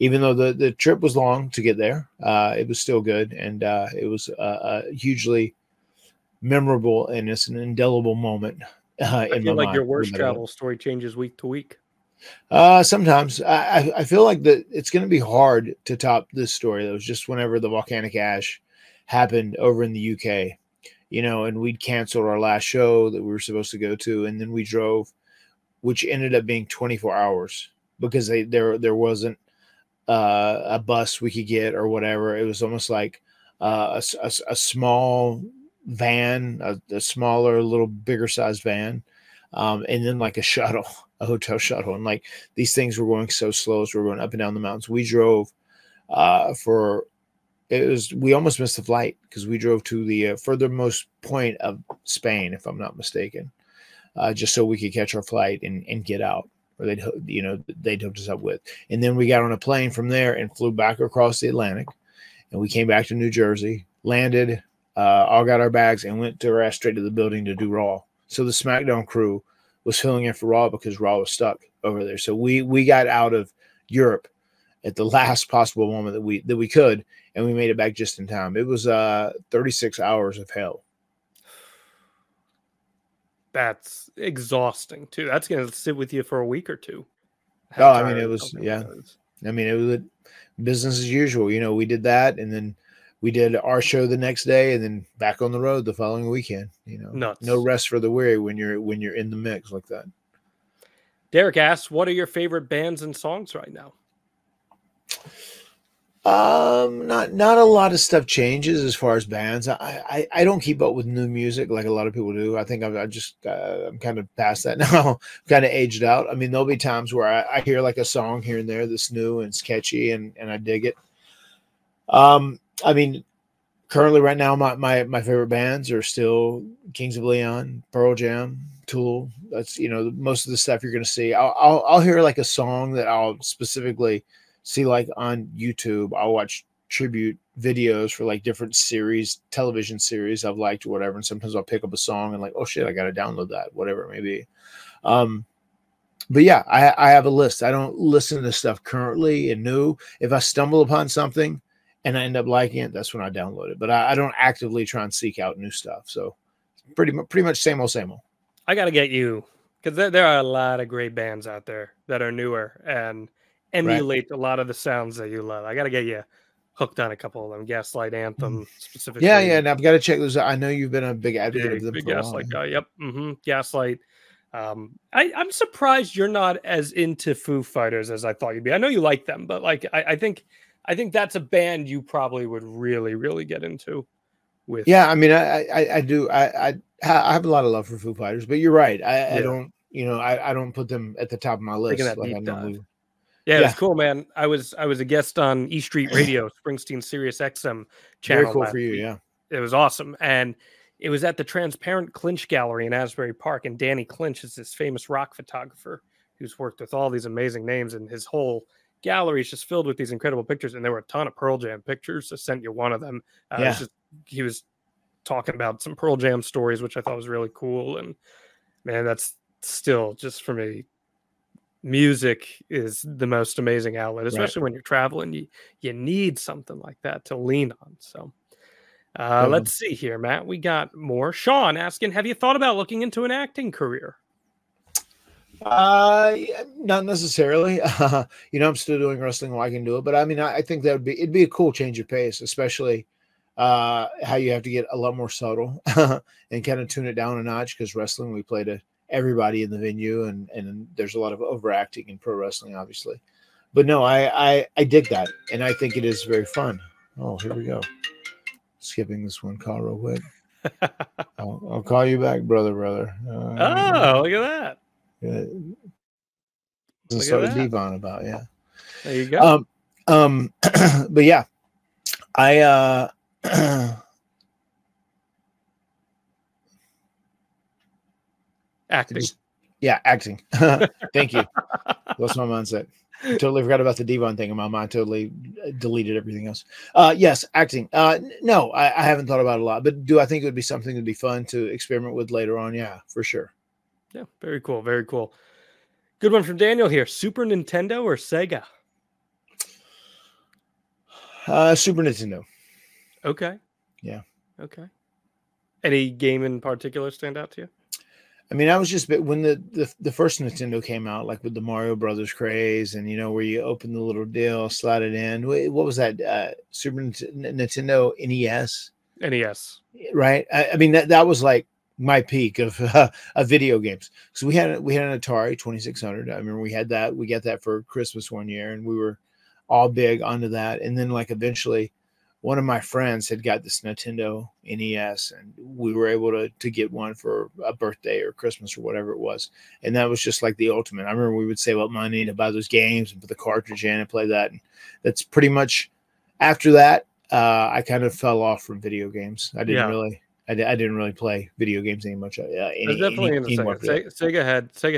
even though the trip was long to get there. It was still good, and it was hugely memorable, and it's an indelible moment. I feel like your worst travel story changes week to week. Sometimes I feel like that it's going to be hard to top this story. That was just whenever the volcanic ash happened over in the UK. And we'd canceled our last show that we were supposed to go to, and then we drove, which ended up being 24 hours because there wasn't a bus we could get or whatever. It was almost like a small van, a smaller, little bigger sized van, and then like a hotel shuttle. And like these things were going so slow as we were going up and down the mountains. We drove we almost missed the flight because we drove to the furthermost point of Spain, if I'm not mistaken, just so we could catch our flight and get out, or they'd hooked us up with. And then we got on a plane from there and flew back across the Atlantic, and we came back to New Jersey, landed, all got our bags, and went to our ass straight to the building to do Raw. So the SmackDown crew was filling in for Raw because Raw was stuck over there. So we got out of Europe at the last possible moment that we could, and we made it back just in time. It was 36 hours of hell. That's exhausting too. That's going to sit with you for a week or two. It was business as usual. We did that, and then we did our show the next day, and then back on the road the following weekend. Nuts. No rest for the weary when you're in the mix like that. Derek asks, what are your favorite bands and songs right now? Not a lot of stuff changes as far as bands. I don't keep up with new music like a lot of people do. I think I'm kind of past that now. I'm kind of aged out. I mean, there'll be times where I hear like a song here and there that's new and it's catchy, and I dig it. I mean, currently right now, my favorite bands are still Kings of Leon, Pearl Jam, Tool. That's most of the stuff you're gonna see. I'll hear like a song that I'll specifically see like on YouTube. I'll watch tribute videos for like different series, television series I've liked or whatever. And sometimes I'll pick up a song and like, oh shit, I got to download that, whatever it may be. But yeah, I have a list. I don't listen to stuff currently and new. If I stumble upon something and I end up liking it, that's when I download it. But I don't actively try and seek out new stuff. So pretty much same old, same old. I got to get you, because there are a lot of great bands out there that are newer and emulate a lot of the sounds that you love. I got to get you hooked on a couple of them. Gaslight Anthem specifically. Yeah, and I've got to check those out. I know you've been a big advocate of them. Big Gaslight guy. Yep. Mm-hmm. Gaslight. I'm surprised you're not as into Foo Fighters as I thought you'd be. I know you like them, but like I think that's a band you probably would really, really get into. With I do. I have a lot of love for Foo Fighters, but you're right. I don't put them at the top of my list. Like I normally. Yeah, it's cool, man. I was a guest on E Street Radio, Springsteen Sirius XM channel. Very cool for you, yeah. It was awesome, and it was at the Transparent Clinch Gallery in Asbury Park, and Danny Clinch is this famous rock photographer who's worked with all these amazing names, and his whole gallery is just filled with these incredible pictures, and there were a ton of Pearl Jam pictures. I sent you one of them. Yeah. He was talking about some Pearl Jam stories, which I thought was really cool, and man, that's still just for me. Music is the most amazing outlet, especially when you're traveling. You need something like that to lean on. So let's see here, Matt. We got more. Sean asking, have you thought about looking into an acting career? Not necessarily. I'm still doing wrestling while I can do it. But I mean, I think that would be, it'd be a cool change of pace, especially how you have to get a lot more subtle and kind of tune it down a notch, because wrestling, we play to everybody in the venue, and there's a lot of overacting in pro wrestling, obviously. But no, I dig that, and I think it is very fun. Oh, here we go. Skipping this one call real quick. I'll call you back, brother. Oh, look at that. That's what I leave on about, yeah. There you go. But yeah, I acting. Yeah, acting. Thank you. Lost my mindset. Totally forgot about the Devon thing in my mind. Totally deleted everything else. Yes, acting. No, I haven't thought about it a lot, but do I think it would be something that'd be fun to experiment with later on? Yeah, for sure. Yeah, very cool. Very cool. Good one from Daniel here. Super Nintendo or Sega? Super Nintendo. Okay. Yeah. Okay. Any game in particular stand out to you? I mean, I was just, when the first Nintendo came out, like with the Mario Brothers craze, and where you open the little deal, slide it in. What was that? Super Nintendo NES. NES. Right. I mean, that was like my peak of video games. So we had an Atari 2600. I remember we had that. We got that for Christmas one year, and we were all big onto that. And then like eventually, one of my friends had got this Nintendo NES, and we were able to get one for a birthday or Christmas or whatever it was. And that was just like the ultimate. I remember we would save up money to buy those games and put the cartridge in and play that. And that's pretty much after that. I kind of fell off from video games. I didn't really, I didn't really play video games any much. Any, definitely any Sega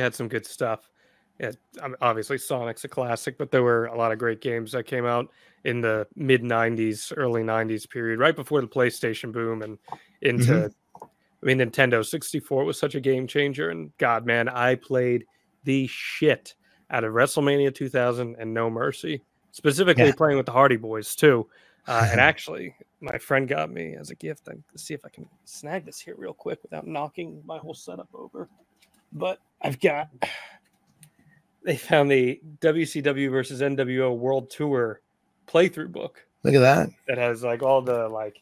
had some good stuff. Yeah, obviously Sonic's a classic, but there were a lot of great games that came out in the mid 90s, early 90s period, right before the PlayStation boom and into, I mean, Nintendo 64 was such a game changer. And God, man, I played the shit out of WrestleMania 2000 and No Mercy, specifically playing with the Hardy Boys too. And actually my friend got me as a gift. I'm gonna see if I can snag this here real quick without knocking my whole setup over, but I've got... They found the WCW versus NWO World Tour playthrough book. Look at that. It has like all the like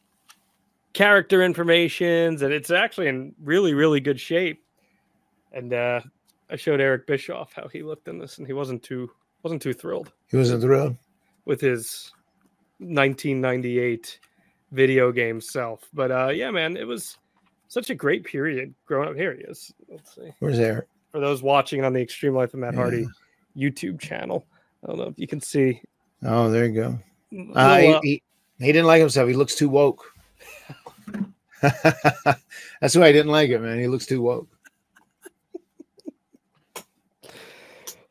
character informations, and it's actually in really, really good shape. And I showed Eric Bischoff how he looked in this, and he wasn't too thrilled. He wasn't thrilled with his 1998 video game self. But yeah, man, it was such a great period growing up. Here he is. Let's see. Where's Eric? For those watching on the Extreme Life of Matt Hardy YouTube channel, I don't know if you can see. Oh, there you go. He didn't like himself. He looks too woke. That's why I didn't like it, man. He looks too woke.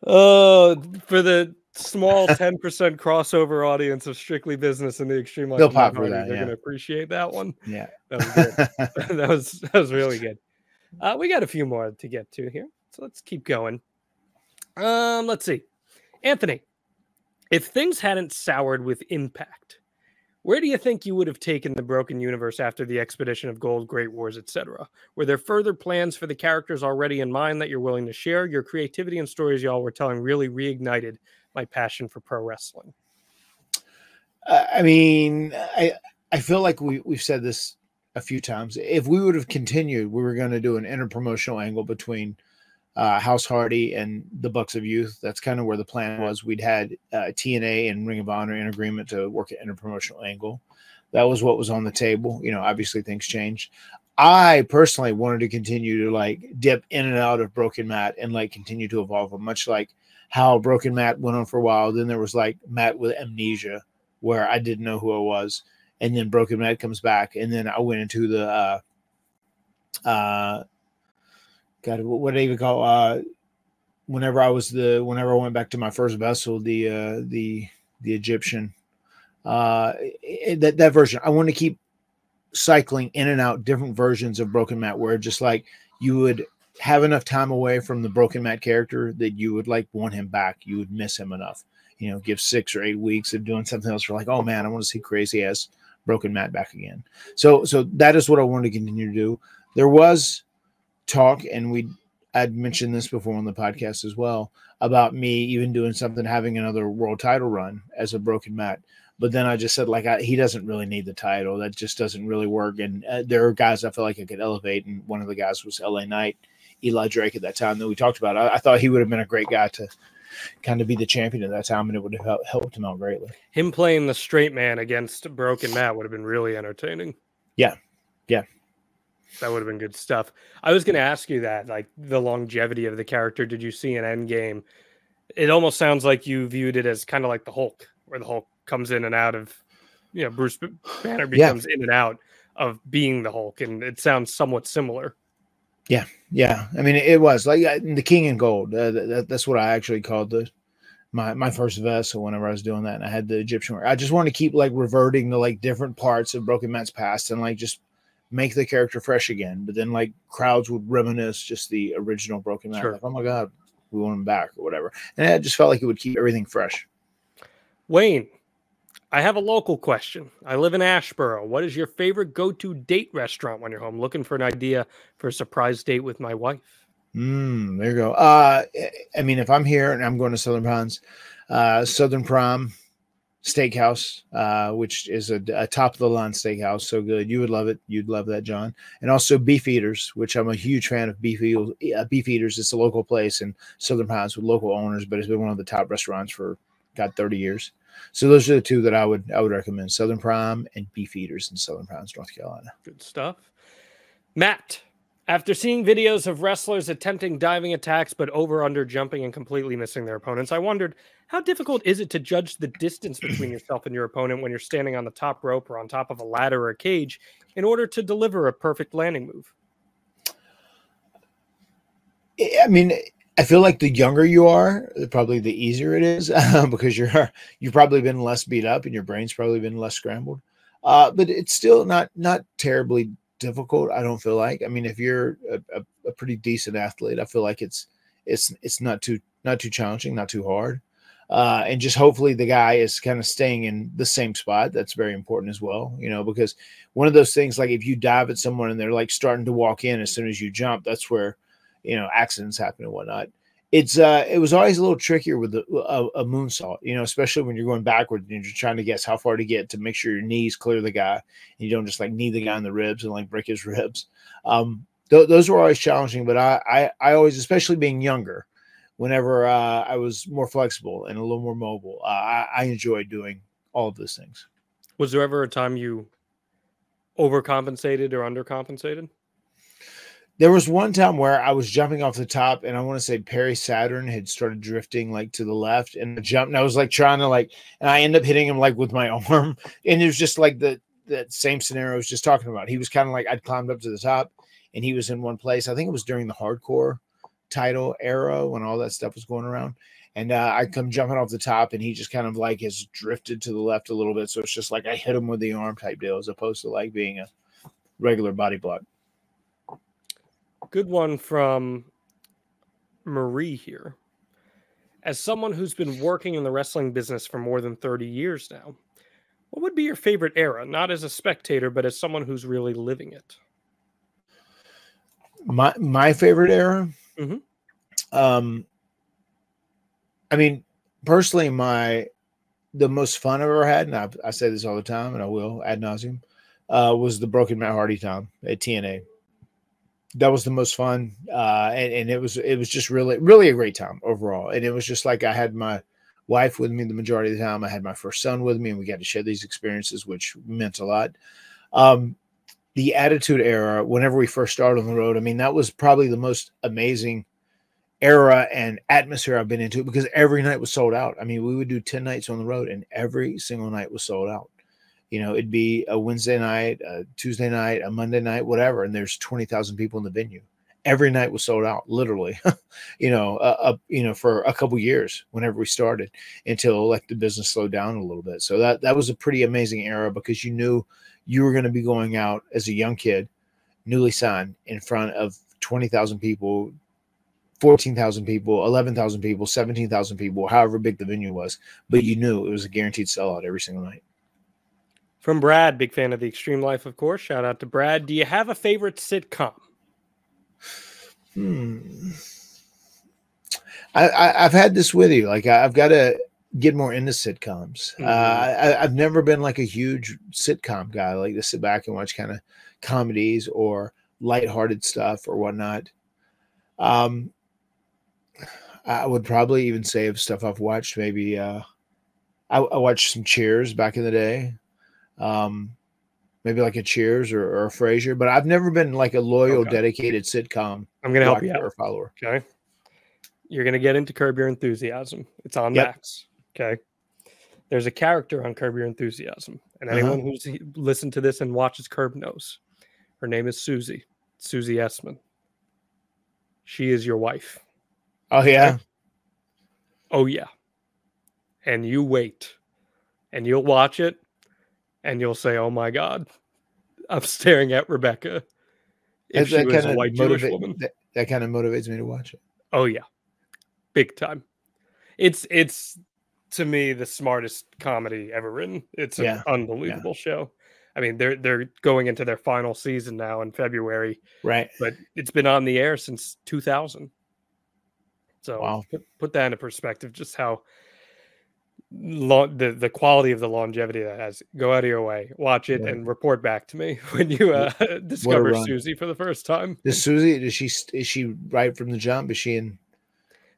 Oh, for the small 10% crossover audience of Strictly Business and the Extreme Life of Matt Hardy, they're going to appreciate that one. Yeah, that was good. that was really good. We got a few more to get to here. So let's keep going. Let's see. Anthony, if things hadn't soured with Impact, where do you think you would have taken the Broken Universe after the Expedition of Gold, Great Wars, etc.? Were there further plans for the characters already in mind that you're willing to share? Your creativity and stories y'all were telling really reignited my passion for pro wrestling. I mean, I feel like we've said this a few times. If we would have continued, we were going to do an interpromotional angle between House Hardy and the Bucks of Youth. That's kind of where the plan was. We'd had TNA and Ring of Honor in agreement to work an interpromotional angle. That was what was on the table. You know, obviously things changed. I personally wanted to continue to like dip in and out of Broken Matt and like continue to evolve, much like how Broken Matt went on for a while. Then there was like Matt with Amnesia, where I didn't know who I was. And then Broken Matt comes back. And then I went into the, God, what do they even call, whenever I went back to my first vessel, the Egyptian, that version, I want to keep cycling in and out different versions of Broken Matt, where just like you would have enough time away from the Broken Matt character that you would like want him back. You would miss him enough, you know, give 6 or 8 weeks of doing something else. We're like, oh man, I want to see crazy ass Broken Matt back again. So that is what I wanted to continue to do. There was talk, and I'd mentioned this before on the podcast as well, about me even doing something, having another world title run as a Broken Matt. But then I just said, like, he doesn't really need the title. That just doesn't really work. And there are guys I feel like I could elevate. And one of the guys was LA Knight, Eli Drake at that time that we talked about. I thought he would have been a great guy to kind of be the champion at that time, and it would have helped him out greatly. Him playing the straight man against Broken Matt would have been really entertaining. Yeah. Yeah. That would have been good stuff. I was going to ask you that, like the longevity of the character. Did you see an end game? It almost sounds like you viewed it as kind of like the Hulk, where the Hulk comes in and out of, you know, Bruce Banner becomes in and out of being the Hulk. And it sounds somewhat similar. Yeah. Yeah. I mean, it was like the King in Gold. That's what I actually called my first vessel whenever I was doing that. And I had the Egyptian work. I just wanted to keep like reverting to like different parts of Broken Matt's past and like just make the character fresh again. But then like crowds would reminisce just the original Broken Matt. Sure. Like, oh my God, we want him back or whatever. And I just felt like it would keep everything fresh. Wayne, I have a local question. I live in Asheboro. What is your favorite go-to date restaurant when you're home? Looking for an idea for a surprise date with my wife. There you go. I mean, if I'm here and I'm going to Southern Pines, Southern Prime Steakhouse, which is a top-of-the-line steakhouse. So good. You would love it. You'd love that, John. And also Beef Eaters, which I'm a huge fan of Beef Eaters. It's a local place in Southern Pines with local owners, but it's been one of the top restaurants for, God, 30 years. So those are the two that I would recommend, Southern Prime and Beef Eaters in Southern Pines, North Carolina. Good stuff. Matt, after seeing videos of wrestlers attempting diving attacks, but over, under jumping and completely missing their opponents, I wondered, how difficult is it to judge the distance between yourself and your opponent when you're standing on the top rope or on top of a ladder or a cage in order to deliver a perfect landing move? I mean, I feel like the younger you are, probably the easier it is, because you've probably been less beat up and your brain's probably been less scrambled. But it's still not terribly difficult, I don't feel like. I mean, if you're a pretty decent athlete, I feel like it's not too challenging, not too hard. And just hopefully the guy is kind of staying in the same spot. That's very important as well, you know, because one of those things, like if you dive at someone and they're like starting to walk in as soon as you jump, that's where, you know, accidents happen and whatnot. It was always a little trickier with a moonsault, you know, especially when you're going backwards and you're trying to guess how far to get to make sure your knees clear the guy and you don't just like knee the guy in the ribs and like break his ribs. Those were always challenging, but I always, especially being younger, whenever I was more flexible and a little more mobile, I enjoyed doing all of those things. Was there ever a time you overcompensated or undercompensated? There was one time where I was jumping off the top, and I want to say Perry Saturn had started drifting like to the left, and I jumped, and I was like trying to like, and I ended up hitting him like with my arm, and it was just like that same scenario I was just talking about. He was kind of like, I'd climbed up to the top, and he was in one place. I think it was during the hardcore title era when all that stuff was going around, and I come jumping off the top, and he just kind of like has drifted to the left a little bit, so it's just like I hit him with the arm type deal as opposed to like being a regular body block. Good one from Marie here. As someone who's been working in the wrestling business for more than 30 years now, what would be your favorite era? Not as a spectator, but as someone who's really living it. My favorite era? Mm-hmm. I mean, personally, the most fun I've ever had, and I say this all the time, and I will ad nauseum, was the Broken Matt Hardy time at TNA. That was the most fun. And it was just really, really a great time overall. And it was just like, I had my wife with me the majority of the time. I had my first son with me, and we got to share these experiences, which meant a lot. The Attitude Era, whenever we first started on the road, I mean, that was probably the most amazing era and atmosphere I've been into, because every night was sold out. I mean, we would do 10 nights on the road and every single night was sold out. You know, it'd be a Wednesday night, a Tuesday night, a Monday night, whatever. And there's 20,000 people in the venue. Every night was sold out, literally, you know, for a couple years whenever we started, until like the business slowed down a little bit. So that was a pretty amazing era, because you knew you were going to be going out as a young kid, newly signed, in front of 20,000 people, 14,000 people, 11,000 people, 17,000 people, however big the venue was. But you knew it was a guaranteed sellout every single night. From Brad, big fan of The Extreme Life, of course. Shout out to Brad. Do you have a favorite sitcom? I've had this with you. Like, I've got to get more into sitcoms. Mm-hmm. I've never been like a huge sitcom guy. I like to sit back and watch kind of comedies or lighthearted stuff or whatnot. I would probably even say of stuff I've watched, maybe I watched some Cheers back in the day. Maybe like a Cheers or a Frasier, but I've never been like a loyal, dedicated sitcom. I'm gonna help you out. Follower. Okay, you're gonna get into Curb Your Enthusiasm. It's on Max. Okay, there's a character on Curb Your Enthusiasm, and anyone who's listened to this and watches Curb knows. Her name is Susie. Susie Essman. She is your wife. Oh yeah. Okay? Oh yeah. And you wait, and you'll watch it. And you'll say, "Oh my God, I'm staring at Rebecca." If she was a white Jewish woman, that kind of motivates me to watch it. Oh yeah, big time. It's to me the smartest comedy ever written. It's an unbelievable show. I mean, they're going into their final season now in February, right? But it's been on the air since 2000. So put that into perspective, just how. The quality of the longevity that has. Go out of your way, watch it, and report back to me when you discover Susie for the first time. Is she right from the jump? Is she in?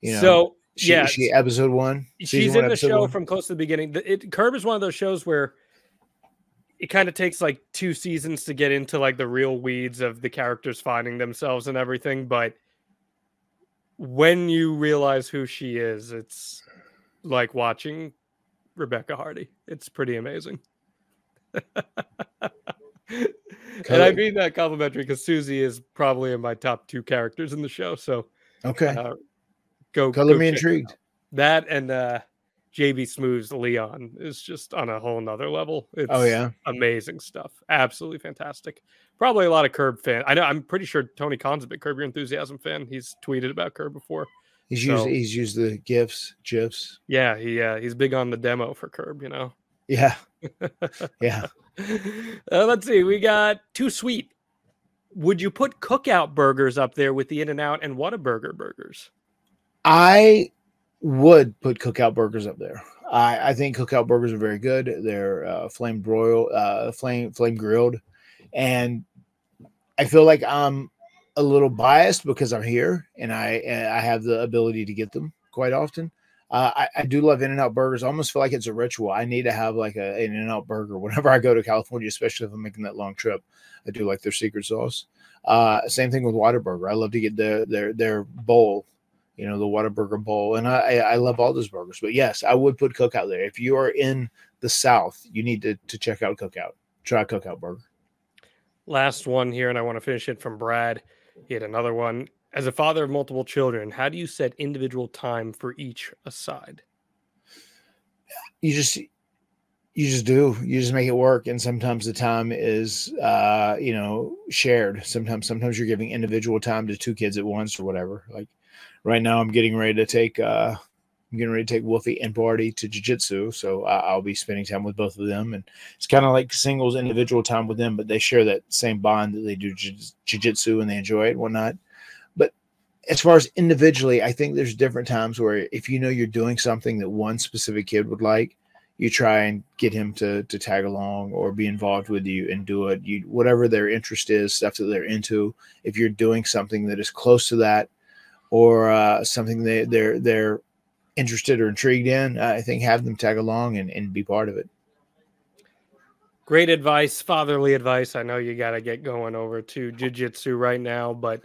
You know, so is she episode one. She's in the show from close to the beginning. Curb is one of those shows where it kind of takes like two seasons to get into like the real weeds of the characters finding themselves and everything. But when you realize who she is, it's like watching Rebecca Hardy. It's pretty amazing. And I mean that complimentary, because Susie is probably in my top two characters in the show. So color me intrigued. That and JB Smooth's Leon is just on a whole nother level. It's amazing stuff. Absolutely fantastic. Probably a lot of Curb fan. I know, I'm pretty sure Tony Khan's a big Curb Your Enthusiasm fan. He's tweeted about Curb before. He's used the GIFs. Yeah, he's big on the demo for Curb, you know. Yeah. Yeah. Let's see. We got Too Sweet. Would you put Cookout burgers up there with the In-N-Out and Whataburger burgers? I would put Cookout burgers up there. I think Cookout burgers are very good. They're flame grilled. And I feel like I'm a little biased because I'm here and I have the ability to get them quite often. I do love In-N-Out burgers. I almost feel like it's a ritual. I need to have like an In-N-Out burger whenever I go to California, especially if I'm making that long trip. I do like their secret sauce. Same thing with Whataburger. I love to get their bowl, you know, the Whataburger bowl. And I love all those burgers. But yes, I would put Cookout there. If you are in the South, you need to check out Cookout. Try Cookout burger. Last one here, and I want to finish it from Brad. He had another one. As a father of multiple children, how do you set individual time for each aside? You just do. You just make it work. And sometimes the time is, you know, shared. Sometimes you're giving individual time to two kids at once or whatever. Like right now, I'm getting ready to take Wolfie and Barty to jiu-jitsu, so I'll be spending time with both of them, and it's kind of like singles individual time with them, but they share that same bond that they do jiu-jitsu and they enjoy it and whatnot. But as far as individually, I think there's different times where if you know you're doing something that one specific kid would like, you try and get him to tag along or be involved with you and do it. Whatever their interest is, stuff that they're into, if you're doing something that is close to that or something they're interested or intrigued in, I think have them tag along and be part of it. Great advice, fatherly advice. I know you got to get going over to jiu-jitsu right now, but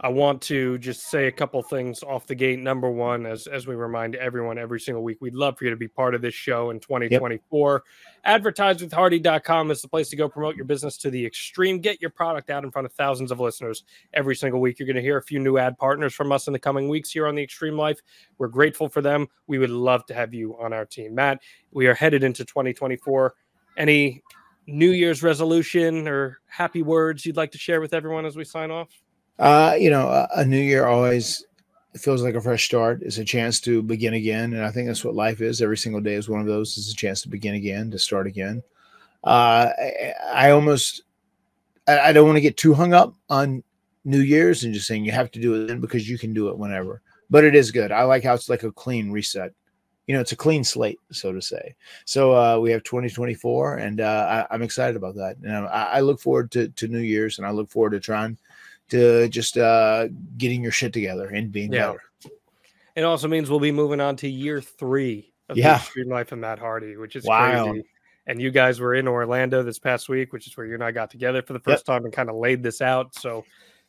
I want to just say a couple things off the gate. Number one, as we remind everyone every single week, we'd love for you to be part of this show in 2024. Yep. AdvertiseWithHardy.com is the place to go promote your business to the extreme. Get your product out in front of thousands of listeners every single week. You're going to hear a few new ad partners from us in the coming weeks here on The Extreme Life. We're grateful for them. We would love to have you on our team. Matt, we are headed into 2024. Any New Year's resolution or happy words you'd like to share with everyone as we sign off? A new year always feels like a fresh start. It's a chance to begin again. And I think that's what life is. Every single day is one of those. It's a chance to begin again, to start again. I don't want to get too hung up on New Year's and just saying you have to do it then because you can do it whenever. But it is good. I like how it's like a clean reset. It's a clean slate, so to say. So we have 2024, and I'm excited about that. And I look forward to New Year's, and I look forward to trying to just getting your shit together and being better. It also means we'll be moving on to year 3 of The Extreme Life of Matt Hardy, which is crazy. And you guys were in Orlando this past week, which is where you and I got together for the first time and kind of laid this out. So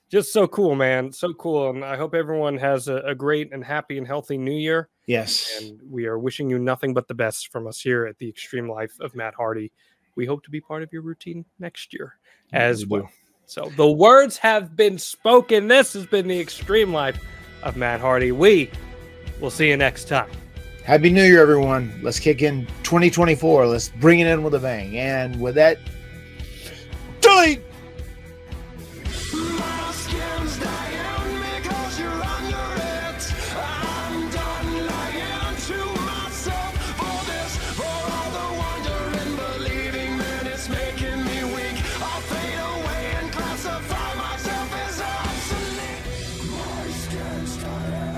just so cool, man. So cool. And I hope everyone has a great and happy and healthy new year. Yes. And we are wishing you nothing but the best from us here at The Extreme Life of Matt Hardy. We hope to be part of your routine next year as well. So the words have been spoken. This has been The Extreme Life of Matt Hardy. We will see you next time. Happy New Year, everyone. Let's kick in 2024. Let's bring it in with a bang. And with that, delete. Stay